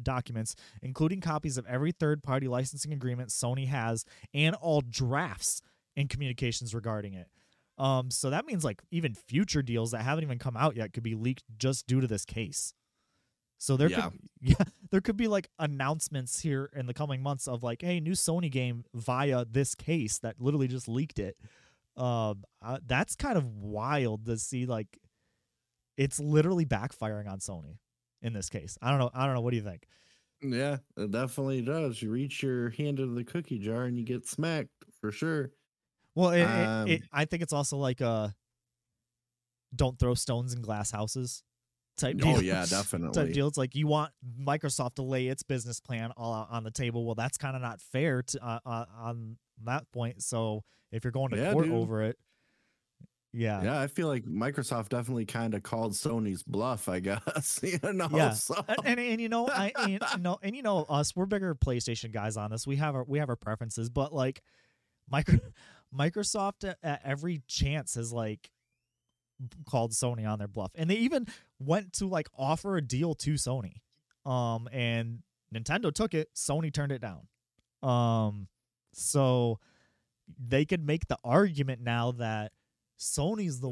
documents, including copies of every third-party licensing agreement Sony has and all drafts and communications regarding it. So that means like even future deals that haven't even come out yet could be leaked just due to this case. So there could be like announcements here in the coming months of like, hey, new Sony game via this case that literally just leaked it. That's kind of wild to see like it's literally backfiring on Sony in this case. I don't know. What do you think? Yeah, it definitely does. You reach your hand into the cookie jar and you get smacked for sure. Well, I think it's also like a don't throw stones in glass houses type deal. Oh, yeah, definitely. Type deal. It's like you want Microsoft to lay its business plan all out on the table. Well, that's kind of not fair to, on that point. So if you're going to court over it. Yeah. Yeah, I feel like Microsoft definitely kind of called Sony's bluff, I guess. You know, yeah. So. And you know, us, we're bigger PlayStation guys on this. We have our preferences, but like Microsoft at every chance has like called Sony on their bluff. And they even went to like offer a deal to Sony. And Nintendo took it, Sony turned it down. So they could make the argument now that Sony's the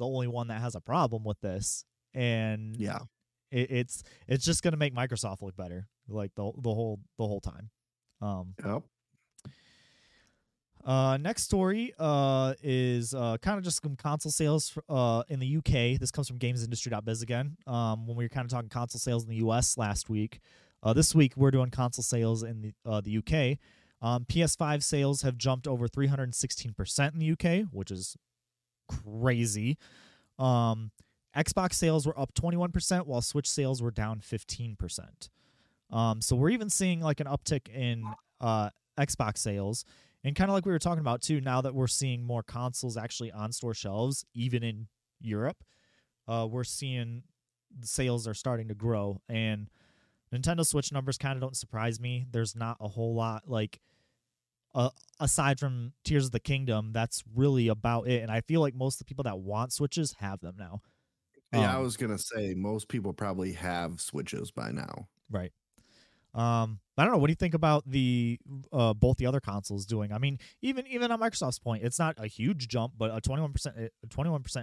only one that has a problem with this, and yeah, it's just gonna make Microsoft look better, like the whole time. Yep. Next story is kind of just some console sales in the UK. This comes from GamesIndustry.biz again. When we were kind of talking console sales in the US last week, this week we're doing console sales in the UK. PS5 sales have jumped over 316% in the UK, which is crazy. Xbox sales were up 21%, while Switch sales were down 15%. So we're even seeing like an uptick in Xbox sales, and kind of like we were talking about too. Now that we're seeing more consoles actually on store shelves, even in Europe, we're seeing the sales are starting to grow. And Nintendo Switch numbers kind of don't surprise me. There's not a whole lot, like, aside from Tears of the Kingdom, that's really about it. And I feel like most of the people that want Switches have them now. Yeah, I was going to say most people probably have Switches by now. Right. I don't know. What do you think about the both the other consoles doing? I mean, even on Microsoft's point, it's not a huge jump, but a 21%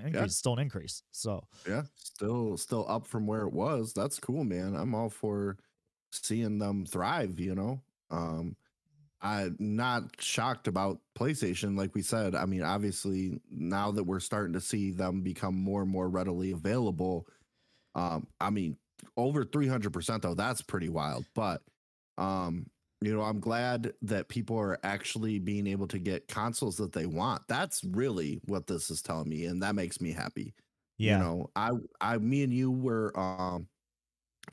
increase is still an increase. So yeah, still up from where it was. That's cool, man. I'm all for seeing them thrive. You know, I'm not shocked about PlayStation. Like we said, I mean, obviously now that we're starting to see them become more and more readily available, I mean. Over 300% though, that's pretty wild. But you know, I'm glad that people are actually being able to get consoles that they want. That's really what this is telling me, and that makes me happy. Yeah, you know, I me and you were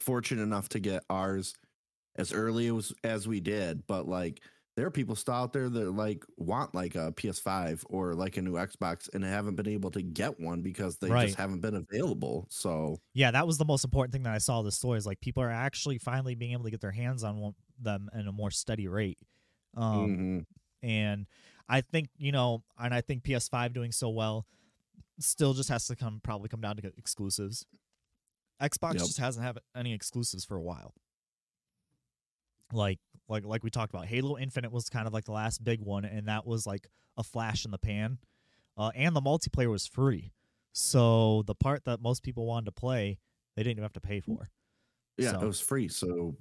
fortunate enough to get ours as early as we did, but like there are people still out there that like want like a PS5 or like a new Xbox and haven't been able to get one because they just haven't been available. So yeah, that was the most important thing that I saw this story is like people are actually finally being able to get their hands on them in a more steady rate. And I think, you know, and I think PS5 doing so well still just has to come down to exclusives. Xbox just hasn't had any exclusives for a while. Like we talked about, Halo Infinite was kind of like the last big one, and that was like a flash in the pan. And the multiplayer was free, so the part that most people wanted to play, they didn't even have to pay for. Yeah, so it was free, so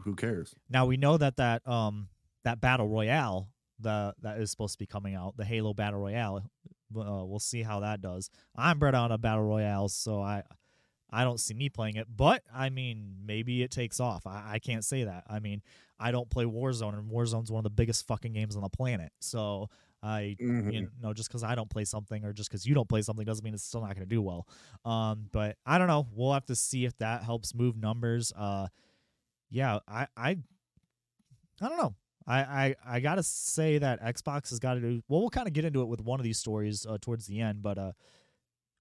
who cares? Now we know that battle royale that is supposed to be coming out, the Halo battle royale. We'll see how that does. I'm bred on a battle royale, so I don't see me playing it, but I mean, maybe it takes off. I can't say that. I mean, I don't play Warzone, and Warzone's one of the biggest fucking games on the planet. So I, you know, just because I don't play something or just because you don't play something doesn't mean it's still not going to do well. But I don't know. We'll have to see if that helps move numbers. Yeah, I don't know. I gotta say that Xbox has got to do well. We'll kind of get into it with one of these stories towards the end, but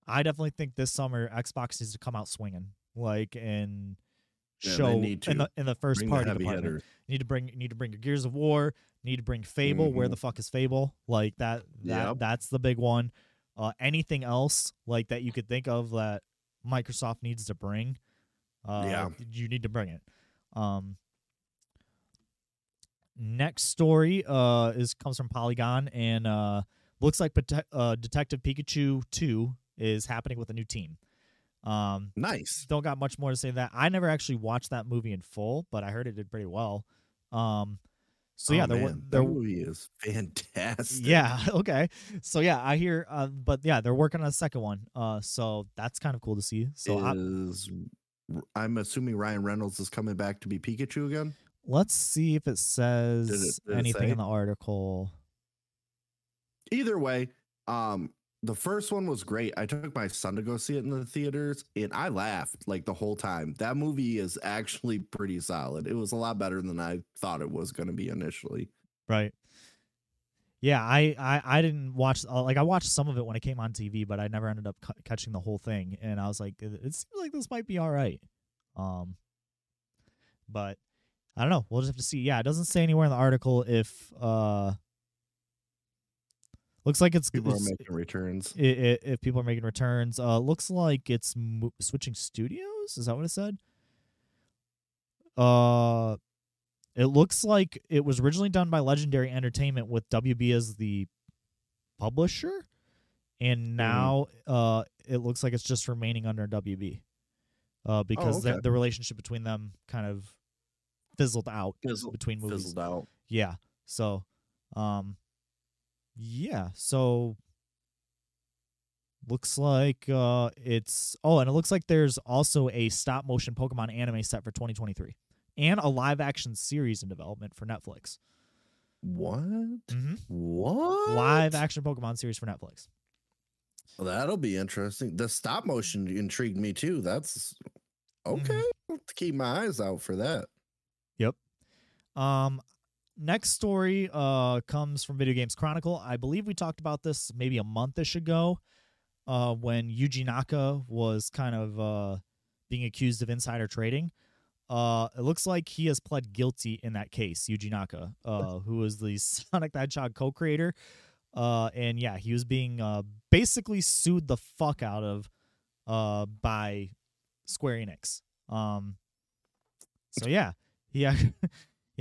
I definitely think this summer Xbox needs to come out swinging, like and show in the first party department. You need to bring your Gears of War. You need to bring Fable. Where the fuck is Fable? Like that's the big one. Anything else like that you could think of that Microsoft needs to bring? You need to bring it. Next story comes from Polygon and looks like Detective Pikachu 2. Is happening with a new team. Nice. Don't got much more to say that. I never actually watched that movie in full, but I heard it did pretty well. So that movie is fantastic. Yeah. Okay. So yeah, I hear. But yeah, they're working on a second one. So that's kind of cool to see. So I'm assuming Ryan Reynolds is coming back to be Pikachu again. Let's see if it says anything in the article. Either way, the first one was great. I took my son to go see it in the theaters, and I laughed like the whole time. That movie is actually pretty solid. It was a lot better than I thought it was going to be initially. Right. Yeah, I didn't watch, like I watched some of it when it came on TV, but I never ended up catching the whole thing. And I was like, it seems like this might be all right. But I don't know. We'll just have to see. Yeah, it doesn't say anywhere in the article if... Looks like people are making returns. If people are making returns, looks like it's switching studios. Is that what it said? It looks like it was originally done by Legendary Entertainment with WB as the publisher, and now it looks like it's just remaining under WB because the relationship between them kind of fizzled out between movies. Fizzled out. Yeah. So. Yeah, so looks like and it looks like there's also a stop motion Pokemon anime set for 2023 and a live action series in development for Netflix. What? Mm-hmm. What? Live action Pokemon series for Netflix. Well, that'll be interesting. The stop motion intrigued me too. That's okay. Mm-hmm. I'll have to keep my eyes out for that. Yep. Next story comes from Video Games Chronicle. I believe we talked about this maybe a month-ish ago when Yuji Naka was kind of being accused of insider trading. It looks like he has pled guilty in that case, Yuji Naka, who is the Sonic the Hedgehog co-creator. And yeah, he was being basically sued the fuck out of by Square Enix. So yeah, he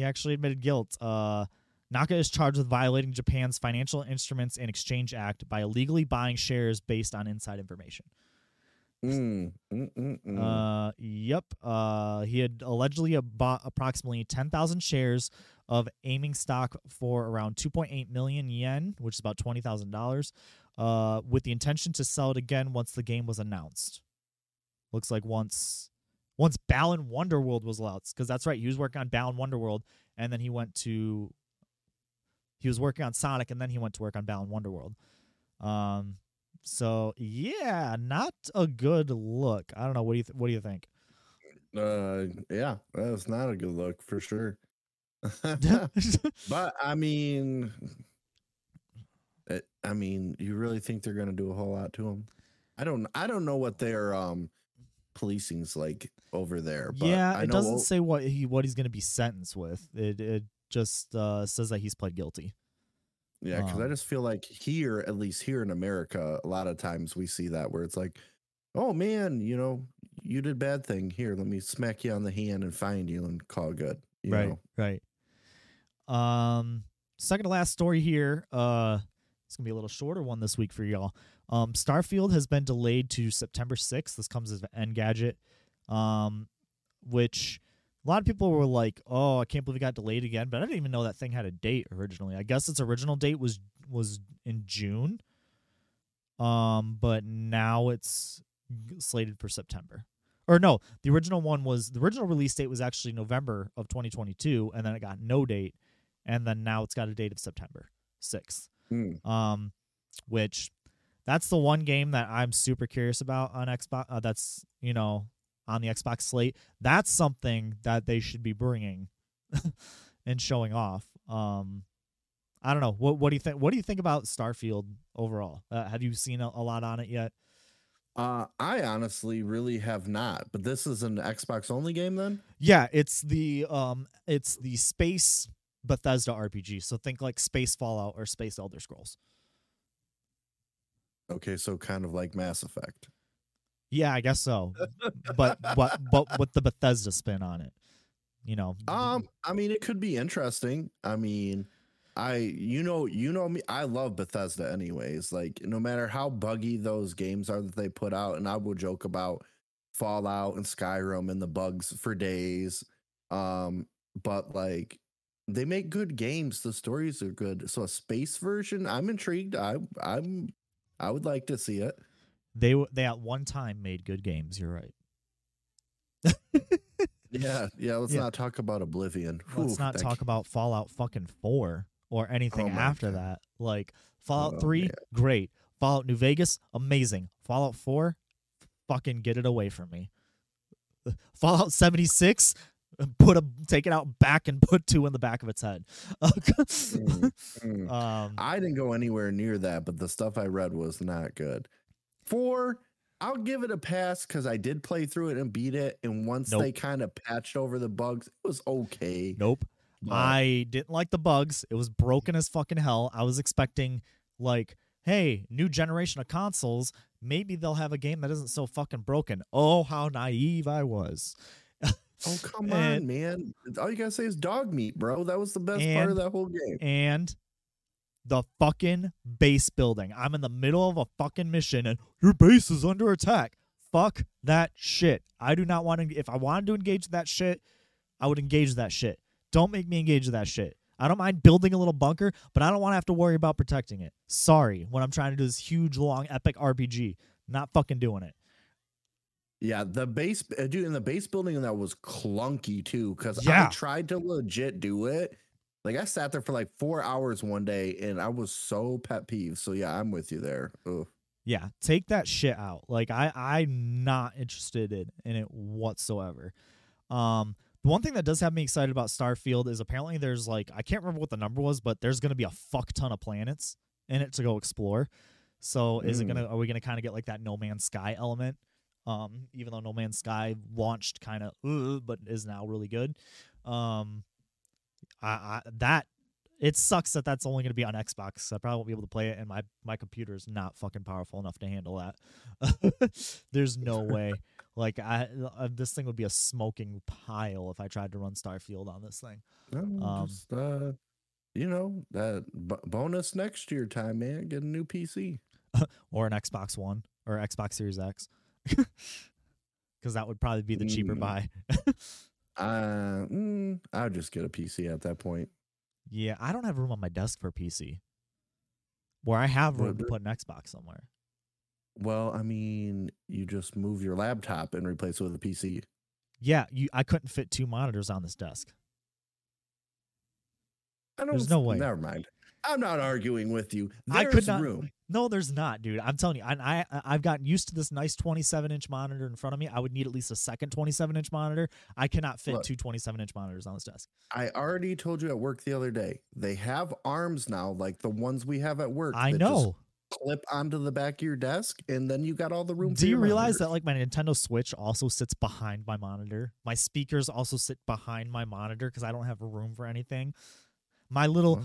actually admitted guilt. Naka is charged with violating Japan's Financial Instruments and Exchange Act by illegally buying shares based on inside information. Yep. He had allegedly bought approximately 10,000 shares of Aiming stock for around 2.8 million yen, which is about $20,000, with the intention to sell it again once the game was announced. Looks like once Balan Wonderworld was out, because that's right, he was working on Balan Wonderworld, and then he was working on Sonic, and then he went to work on Balan Wonderworld. So yeah, not a good look. I don't know. What do you think? Yeah, that's not a good look for sure. But I mean, you really think they're gonna do a whole lot to him? I don't know what they're policing's like over there, but yeah, it doesn't say what he's going to be sentenced with. It just says that he's pled guilty. Yeah, because I just feel like at least here in America, a lot of times we see that where it's like, oh man, you know, you did bad thing here, let me smack you on the hand and find you and call good, you know? Right. Second to last story here. It's gonna be a little shorter one this week for y'all. Starfield has been delayed to September 6th. This comes as an Engadget, which a lot of people were like, oh, I can't believe it got delayed again. But I didn't even know that thing had a date originally. I guess its original date was in June, but now it's slated for September. Or no, the original release date was actually November of 2022, and then it got no date, and then now it's got a date of September 6th, which... That's the one game that I'm super curious about on Xbox. That's, you know, on the Xbox slate. That's something that they should be bringing and showing off. I don't know. What do you think? What do you think about Starfield overall? Have you seen a lot on it yet? I honestly really have not. But this is an Xbox only game, then? Yeah, it's the space Bethesda RPG. So think like Space Fallout or Space Elder Scrolls. Okay, so kind of like Mass Effect. Yeah, I guess so. But with the Bethesda spin on it, you know. I mean, it could be interesting. I mean, you know me, I love Bethesda anyways. Like, no matter how buggy those games are that they put out, and I will joke about Fallout and Skyrim and the bugs for days. But like, they make good games. The stories are good. So a space version, I'm intrigued. I would like to see it. They at one time made good games. You're right. yeah. Let's not talk about Oblivion. Let's not talk about Fallout fucking 4 or anything after that. Like Fallout 3, great. Fallout New Vegas, amazing. Fallout 4, fucking get it away from me. Fallout 76, take it out back and put 2 in the back of its head. I didn't go anywhere near that, but the stuff I read was not good. 4, I'll give it a pass because I did play through it and beat it, and once they kind of patched over the bugs, it was okay. I didn't like the bugs. It was broken as fucking hell. I was expecting, like, hey, new generation of consoles, maybe they'll have a game that isn't so fucking broken. Oh, how naive I was. Oh, come on, man. All you gotta say is dog meat, bro. That was the best part of that whole game. And the fucking base building. I'm in the middle of a fucking mission and your base is under attack. Fuck that shit. I do not want to. If I wanted to engage that shit, I would engage that shit. Don't make me engage that shit. I don't mind building a little bunker, but I don't want to have to worry about protecting it. Sorry, when I'm trying to do this huge, long, epic RPG. Not fucking doing it. Yeah, the base, dude, and the base building, that was clunky, too, because I tried to legit do it. Like, I sat there for, like, 4 hours one day, and I was so pet peeved. So, yeah, I'm with you there. Ugh. Yeah, take that shit out. Like, I'm not interested in it whatsoever. One thing that does have me excited about Starfield is apparently there's, like, I can't remember what the number was, but there's going to be a fuck ton of planets in it to go explore. So are we going to kind of get like that No Man's Sky element? Even though No Man's Sky launched kind of, but is now really good. It sucks that that's only going to be on Xbox. I probably won't be able to play it. And my computer is not fucking powerful enough to handle that. There's no way. Like, this thing would be a smoking pile if I tried to run Starfield on this thing. No, just, that bonus next year time, man. Get a new PC. Or an Xbox One or Xbox Series X. Because that would probably be the cheaper buy. I would just get a PC at that point. Yeah, I don't have room on my desk for a PC. Where I have room to put an Xbox somewhere. Well, I mean, you just move your laptop and replace it with a PC. Yeah, I couldn't fit 2 monitors on this desk. There's no way. Never mind. I'm not arguing with you. There's room. No, there's not, dude. I'm telling you, I've gotten used to this nice 27-inch monitor in front of me. I would need at least a second 27-inch monitor. I cannot fit 2 27-inch monitors on this desk. I already told you at work the other day, they have arms now, like the ones we have at work. I know. Clip onto the back of your desk, and then you got all the room. Do you realize that, like, my Nintendo Switch also sits behind my monitor? My speakers also sit behind my monitor because I don't have room for anything. My little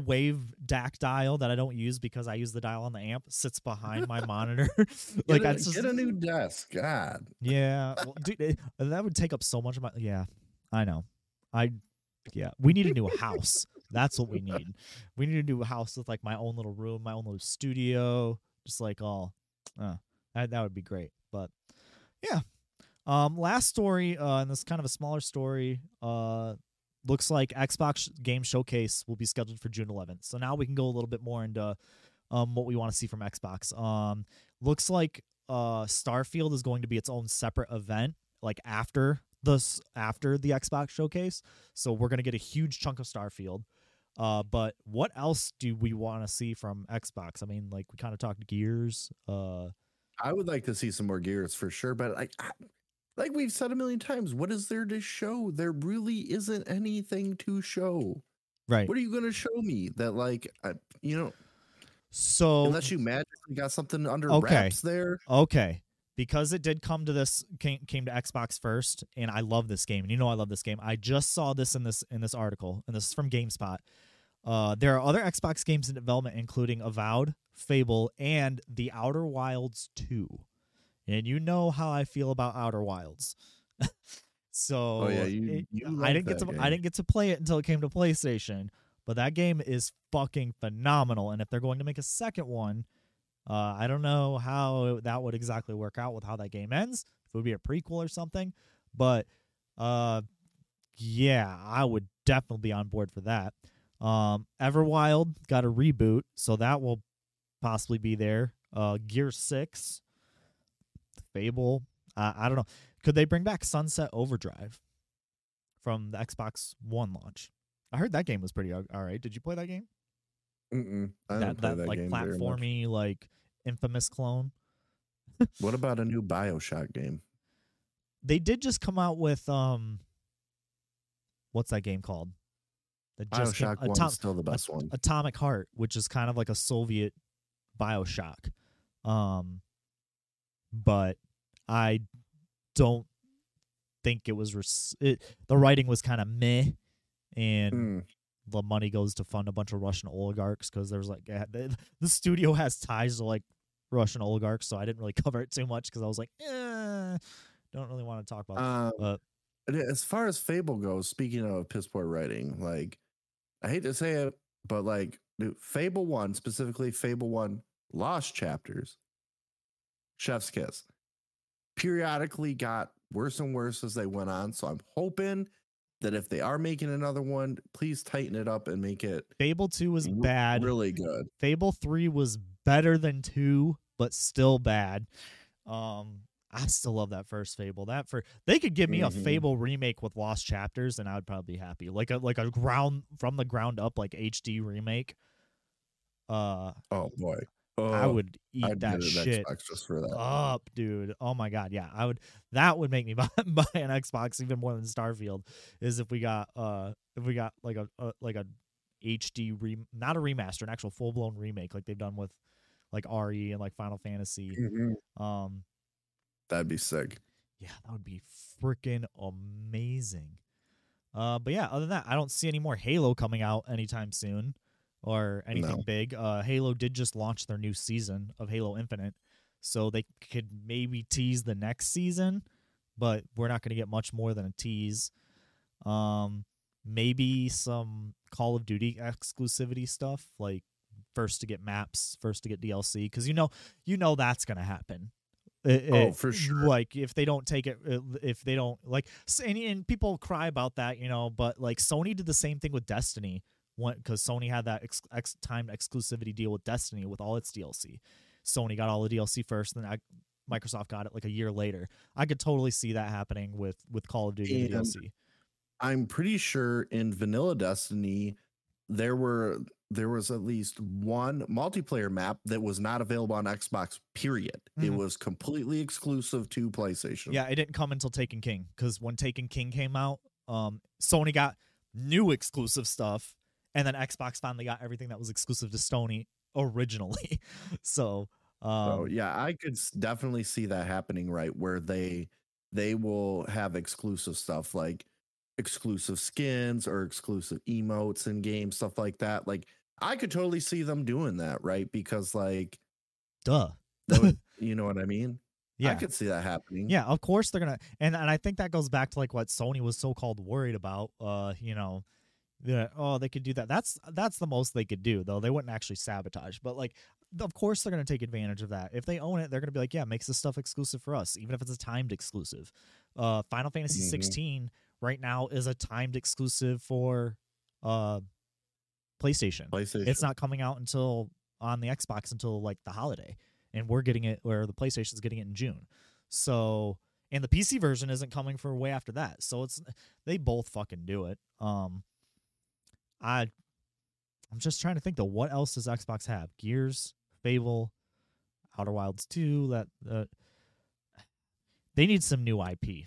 Wave DAC dial that I don't use because I use the dial on the amp sits behind my monitor. Like, get a new desk, God. Yeah, well, dude, that would take up so much of my. Yeah, I know. We need a new house. That's what we need. We need to do a house with, like, my own little room, my own little studio, just like all. That would be great. But yeah, last story, and this is kind of a smaller story. Looks like Xbox Game Showcase will be scheduled for June 11th. So now we can go a little bit more into what we want to see from Xbox. Looks like Starfield is going to be its own separate event, like after the Xbox showcase. So we're going to get a huge chunk of Starfield. But what else do we want to see from Xbox? I mean, like, we kind of talked Gears. I would like to see some more Gears for sure. But like we've said a million times, what is there to show? There really isn't anything to show. Right. What are you going to show me that, like, so unless you magically got something under wraps there. Okay. Because it did come to this, came to Xbox first, and I love this game. And I love this game. I just saw this in this article, and this is from GameSpot. There are other Xbox games in development, including Avowed, Fable, and The Outer Wilds 2. And you know how I feel about Outer Wilds. So I didn't get to play it until it came to PlayStation, but that game is fucking phenomenal. And if they're going to make a second one, I don't know how that would exactly work out with how that game ends. If it would be a prequel or something. But yeah, I would definitely be on board for that. Everwild got a reboot, so that will possibly be there. Gear 6, Fable. I don't know. Could they bring back Sunset Overdrive from the Xbox One launch? I heard that game was pretty all right. Did you play that game? I didn't play that game. Like platformy, like infamous clone. What about a new Bioshock game? They did just come out with what's that game called? That just Bioshock came, 1 is still the best one. Atomic Heart, which is kind of like a Soviet Bioshock. But I don't think it was the writing was kind of meh, and the money goes to fund a bunch of Russian oligarchs because there's like the studio has ties to like Russian oligarchs, so I didn't really cover it too much because I was like, don't really want to talk about it. As far as Fable goes, speaking of piss poor writing, like I hate to say it, but like dude, Fable 1 lost chapters. Chef's kiss. Periodically got worse and worse as they went on, so I'm hoping that if they are making another one, please tighten it up and make it. Fable 2 was bad. Really good. Fable 3 was better than 2, but still bad. I still love that first Fable. They could give me a Fable remake with lost chapters, and I would probably be happy. Like a ground from the ground up, like HD remake. Oh boy, I would eat that shit for that up, dude. Oh my god, yeah, I would. That would make me buy an Xbox even more than Starfield. Is if we got like a HD not a remaster, an actual full blown remake, like they've done with like RE and like Final Fantasy. That'd be sick. Yeah, that would be freaking amazing. But yeah, other than that, I don't see any more Halo coming out anytime soon or anything big. Halo did just launch their new season of Halo Infinite, so they could maybe tease the next season, but we're not going to get much more than a tease. Maybe some Call of Duty exclusivity stuff, like first to get maps, first to get DLC, because you know that's going to happen. For sure. Like if they don't take it, if they don't like, and people cry about that, but like Sony did the same thing with Destiny, because Sony had that time exclusivity deal with Destiny with all its DLC. Sony got all the DLC first, and then Microsoft got it like a year later. I could totally see that happening with Call of Duty and DLC. I'm pretty sure in Vanilla Destiny, there was at least one multiplayer map that was not available on Xbox, period. It was completely exclusive to PlayStation. Yeah, it didn't come until Taken King, because when Taken King came out, Sony got new exclusive stuff, and then Xbox finally got everything that was exclusive to Sony originally. So, yeah, I could definitely see that happening, right, where they will have exclusive stuff like exclusive skins or exclusive emotes in games, stuff like that. Like, I could totally see them doing that, right? Because, like, duh. You know what I mean? Yeah. I could see that happening. Yeah, of course they're going to. And I think that goes back to, like, what Sony was so-called worried about, they could do that. That's the most they could do, though. They wouldn't actually sabotage. But, like, of course they're going to take advantage of that. If they own it, they're going to be like, yeah, makes this stuff exclusive for us, even if it's a timed exclusive. Final Fantasy 16 right now is a timed exclusive for PlayStation. It's not coming out until on the Xbox until like the holiday, and we're getting it, or the PlayStation's getting it in June. So, and the PC version isn't coming for way after that. So they both fucking do it. I'm just trying to think though, what else does Xbox have? Gears, Fable, Outer Wilds 2. That they need some new IP.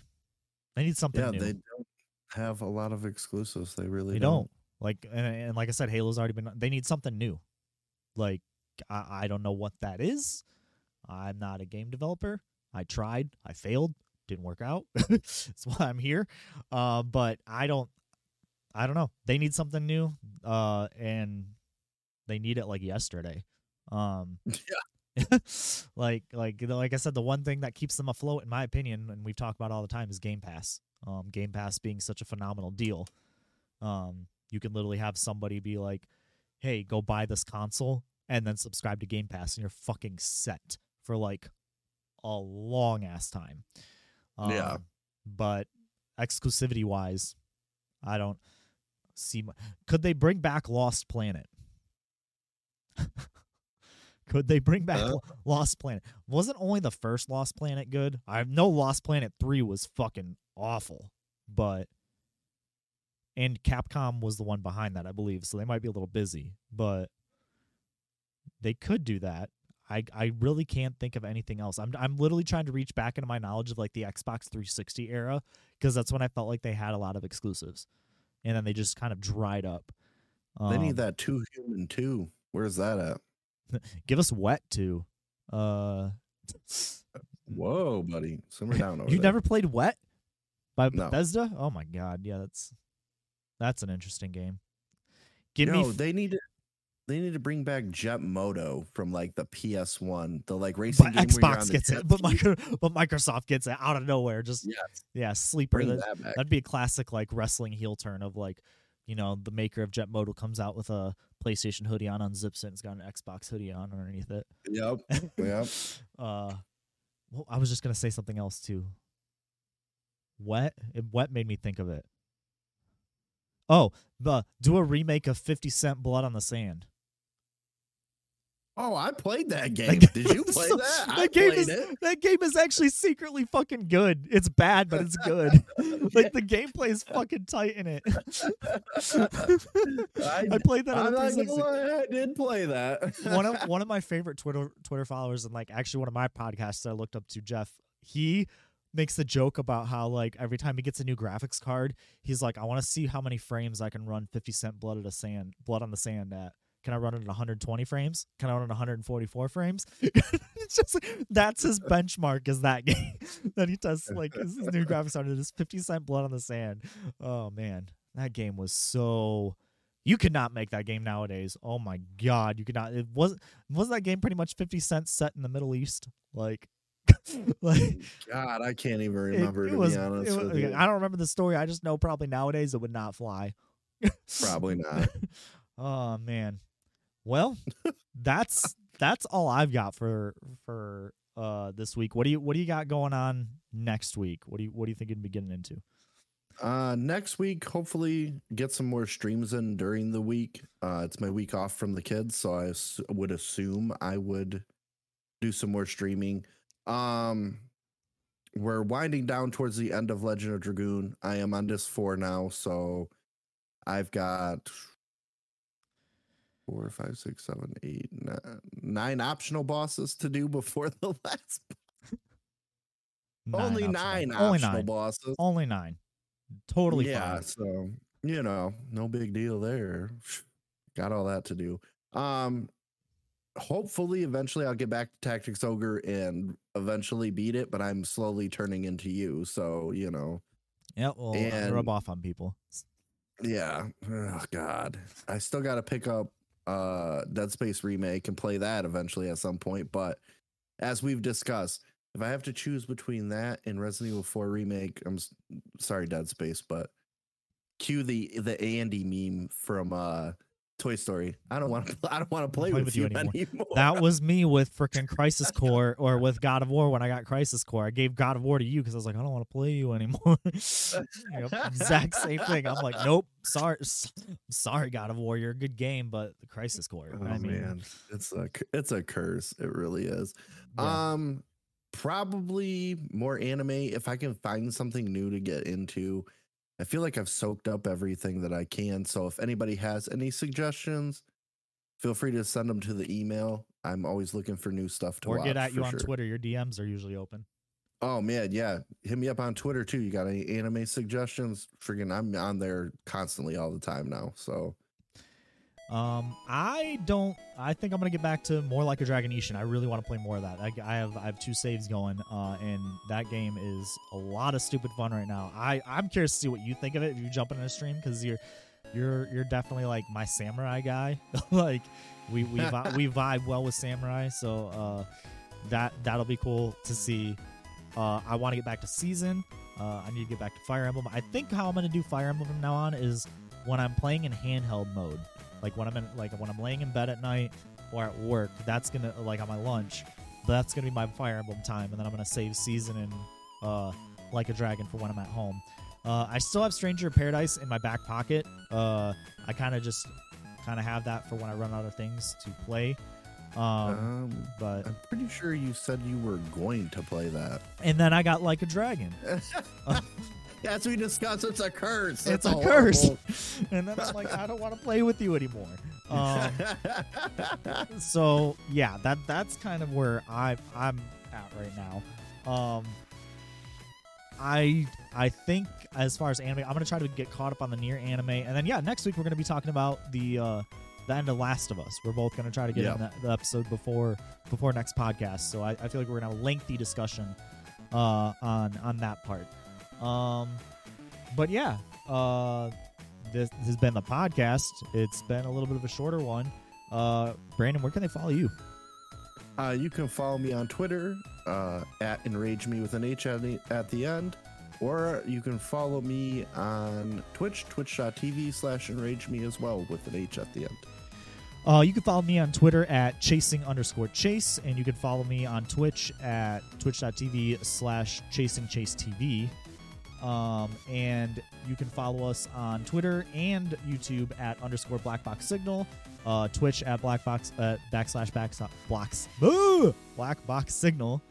They need something new. They don't have a lot of exclusives. They really don't. Like, and like I said, Halo's already been. They need something new. Like, I don't know what that is. I'm not a game developer. I tried. I failed. Didn't work out. That's why I'm here. But I don't know. They need something new. And they need it like yesterday. Yeah. like I said, the one thing that keeps them afloat, in my opinion, and we've talked about all the time, is Game Pass. Game Pass being such a phenomenal deal. You can literally have somebody be like, hey, go buy this console and then subscribe to Game Pass, and you're fucking set for like a long ass time. But exclusivity wise, I don't see much. Could they bring back Lost Planet? Could they bring back Lost Planet? Wasn't only the first Lost Planet good? I know Lost Planet 3 was fucking awful, but... And Capcom was the one behind that, I believe, so they might be a little busy, but they could do that. I really can't think of anything else. I'm literally trying to reach back into my knowledge of like the Xbox 360 era, because that's when I felt like they had a lot of exclusives, and then they just kind of dried up. They need that 2 Human 2. Where's that at? Give us Wet 2. Whoa, buddy, simmer down over. You there. Never played Wet by Bethesda? No. Oh my god, yeah, that's an interesting game. They need to bring back Jet Moto from like the PS1, the like racing game. Xbox gets it, but Microsoft gets it out of nowhere. Just sleeper. That'd be a classic like wrestling heel turn of like, you know, the maker of Jet Moto comes out with a PlayStation hoodie on, unzips it, and it's got an Xbox hoodie on underneath it. Yep. Well, I was just gonna say something else too. Wet made me think of it. Oh, do a remake of 50 Cent Blood on the Sand. Oh, I played that game. Did you play that? That game is actually secretly fucking good. It's bad, but it's good. Like the gameplay is fucking tight in it. I played that. I did play that. One of my favorite Twitter followers, and like actually one of my podcasts I looked up to, Jeff. He makes the joke about how like every time he gets a new graphics card, he's like, I want to see how many frames I can run 50 Cent Blood on the Sand at. Can I run it at 120 frames? Can I run it at 144 frames? It's just like, that's his benchmark, is that game. Then he tests like his new graphics card, this 50 Cent Blood on the Sand. Oh man, that game was so... You could not make that game nowadays. Oh my god, you could not. It wasn't that game pretty much 50 Cent set in the Middle East? Like god, I can't even remember to be honest with you. I don't remember the story. I just know probably nowadays it would not fly. Probably not. Oh man. Well, that's all I've got for this week. What do you got going on next week? What do you think you'd be getting into? Next week, hopefully get some more streams in during the week. It's my week off from the kids, so I would assume I would do some more streaming. We're winding down towards the end of Legend of Dragoon. I am on disc 4 now, so I've got 9 optional bosses to do before the last boss. Only nine optional bosses. Only 9. Totally fine. Yeah, so, you know, no big deal there. Got all that to do. Hopefully, eventually, I'll get back to Tactics Ogre and eventually beat it, but I'm slowly turning into you, so, you know. Yeah, well, and rub off on people. Yeah. Oh, god. I still got to pick up Dead Space Remake and play that eventually at some point, but as we've discussed, if I have to choose between that and Resident Evil 4 Remake, I'm sorry, Dead Space, but cue the Andy meme from Toy Story. I don't want to play with you anymore. That was me with freaking Crisis Core, or with God of War when I got Crisis Core. I gave God of War to you because I was like, I don't want to play you anymore. Exact same thing. I'm like, nope, sorry, God of War, you're a good game, but the Crisis Core. Oh, I mean, man, it's a curse. It really is. Yeah. Probably more anime if I can find something new to get into. I feel like I've soaked up everything that I can. So if anybody has any suggestions, feel free to send them to the email. I'm always looking for new stuff to watch. Or get at you on Twitter. Your DMs are usually open. Oh, man, yeah. Hit me up on Twitter, too. You got any anime suggestions? Friggin', I'm on there constantly all the time now. So I think I'm going to get back to more Like a Dragon: Ishin. I really want to play more of that. I have 2 saves going, and that game is a lot of stupid fun right now. I'm curious to see what you think of it if you jump in a stream, because you're definitely like my samurai guy. Like we vibe well with samurai, so that'll be cool to see. I want to get back to Season. I need to get back to Fire Emblem. I think how I'm going to do Fire Emblem from now on is when I'm playing in handheld mode. Like when I'm laying in bed at night or at work, that's gonna like on my lunch, that's gonna be my Fire Emblem time, and then I'm gonna save Season and Like a Dragon for when I'm at home. I still have Stranger in Paradise in my back pocket. I kind of have that for when I run out of things to play. But I'm pretty sure you said you were going to play that. And then I got Like a Dragon. As we discussed, it's a curse. That's it's a curse. And then I'm like, I don't want to play with you anymore. So yeah, that's kind of where I'm at right now. I think as far as anime, I'm gonna try to get caught up on the near anime, and then next week we're gonna be talking about the end of Last of Us. We're both gonna try to get in the episode before next podcast. So I feel like we're gonna have a lengthy discussion on that part. But yeah, this has been the podcast. It's been a little bit of a shorter one. Brandon, where can they follow you? You can follow me on Twitter at EnrageMe with an H at the end, or you can follow me on Twitch, twitch.tv/EnrageMe as well with an H at the end. You can follow me on Twitter at chasing_chase, and you can follow me on Twitch at twitch.tv/chasingchase.tv. And you can follow us on Twitter and YouTube at _Black Box Signal, Twitch at Black Box Signal,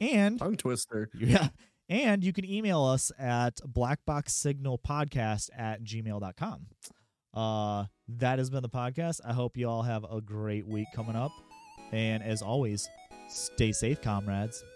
and tongue twister. Yeah, and you can email us at blackboxsignalpodcast@gmail.com. That has been the podcast. I hope you all have a great week coming up, and as always, stay safe, comrades.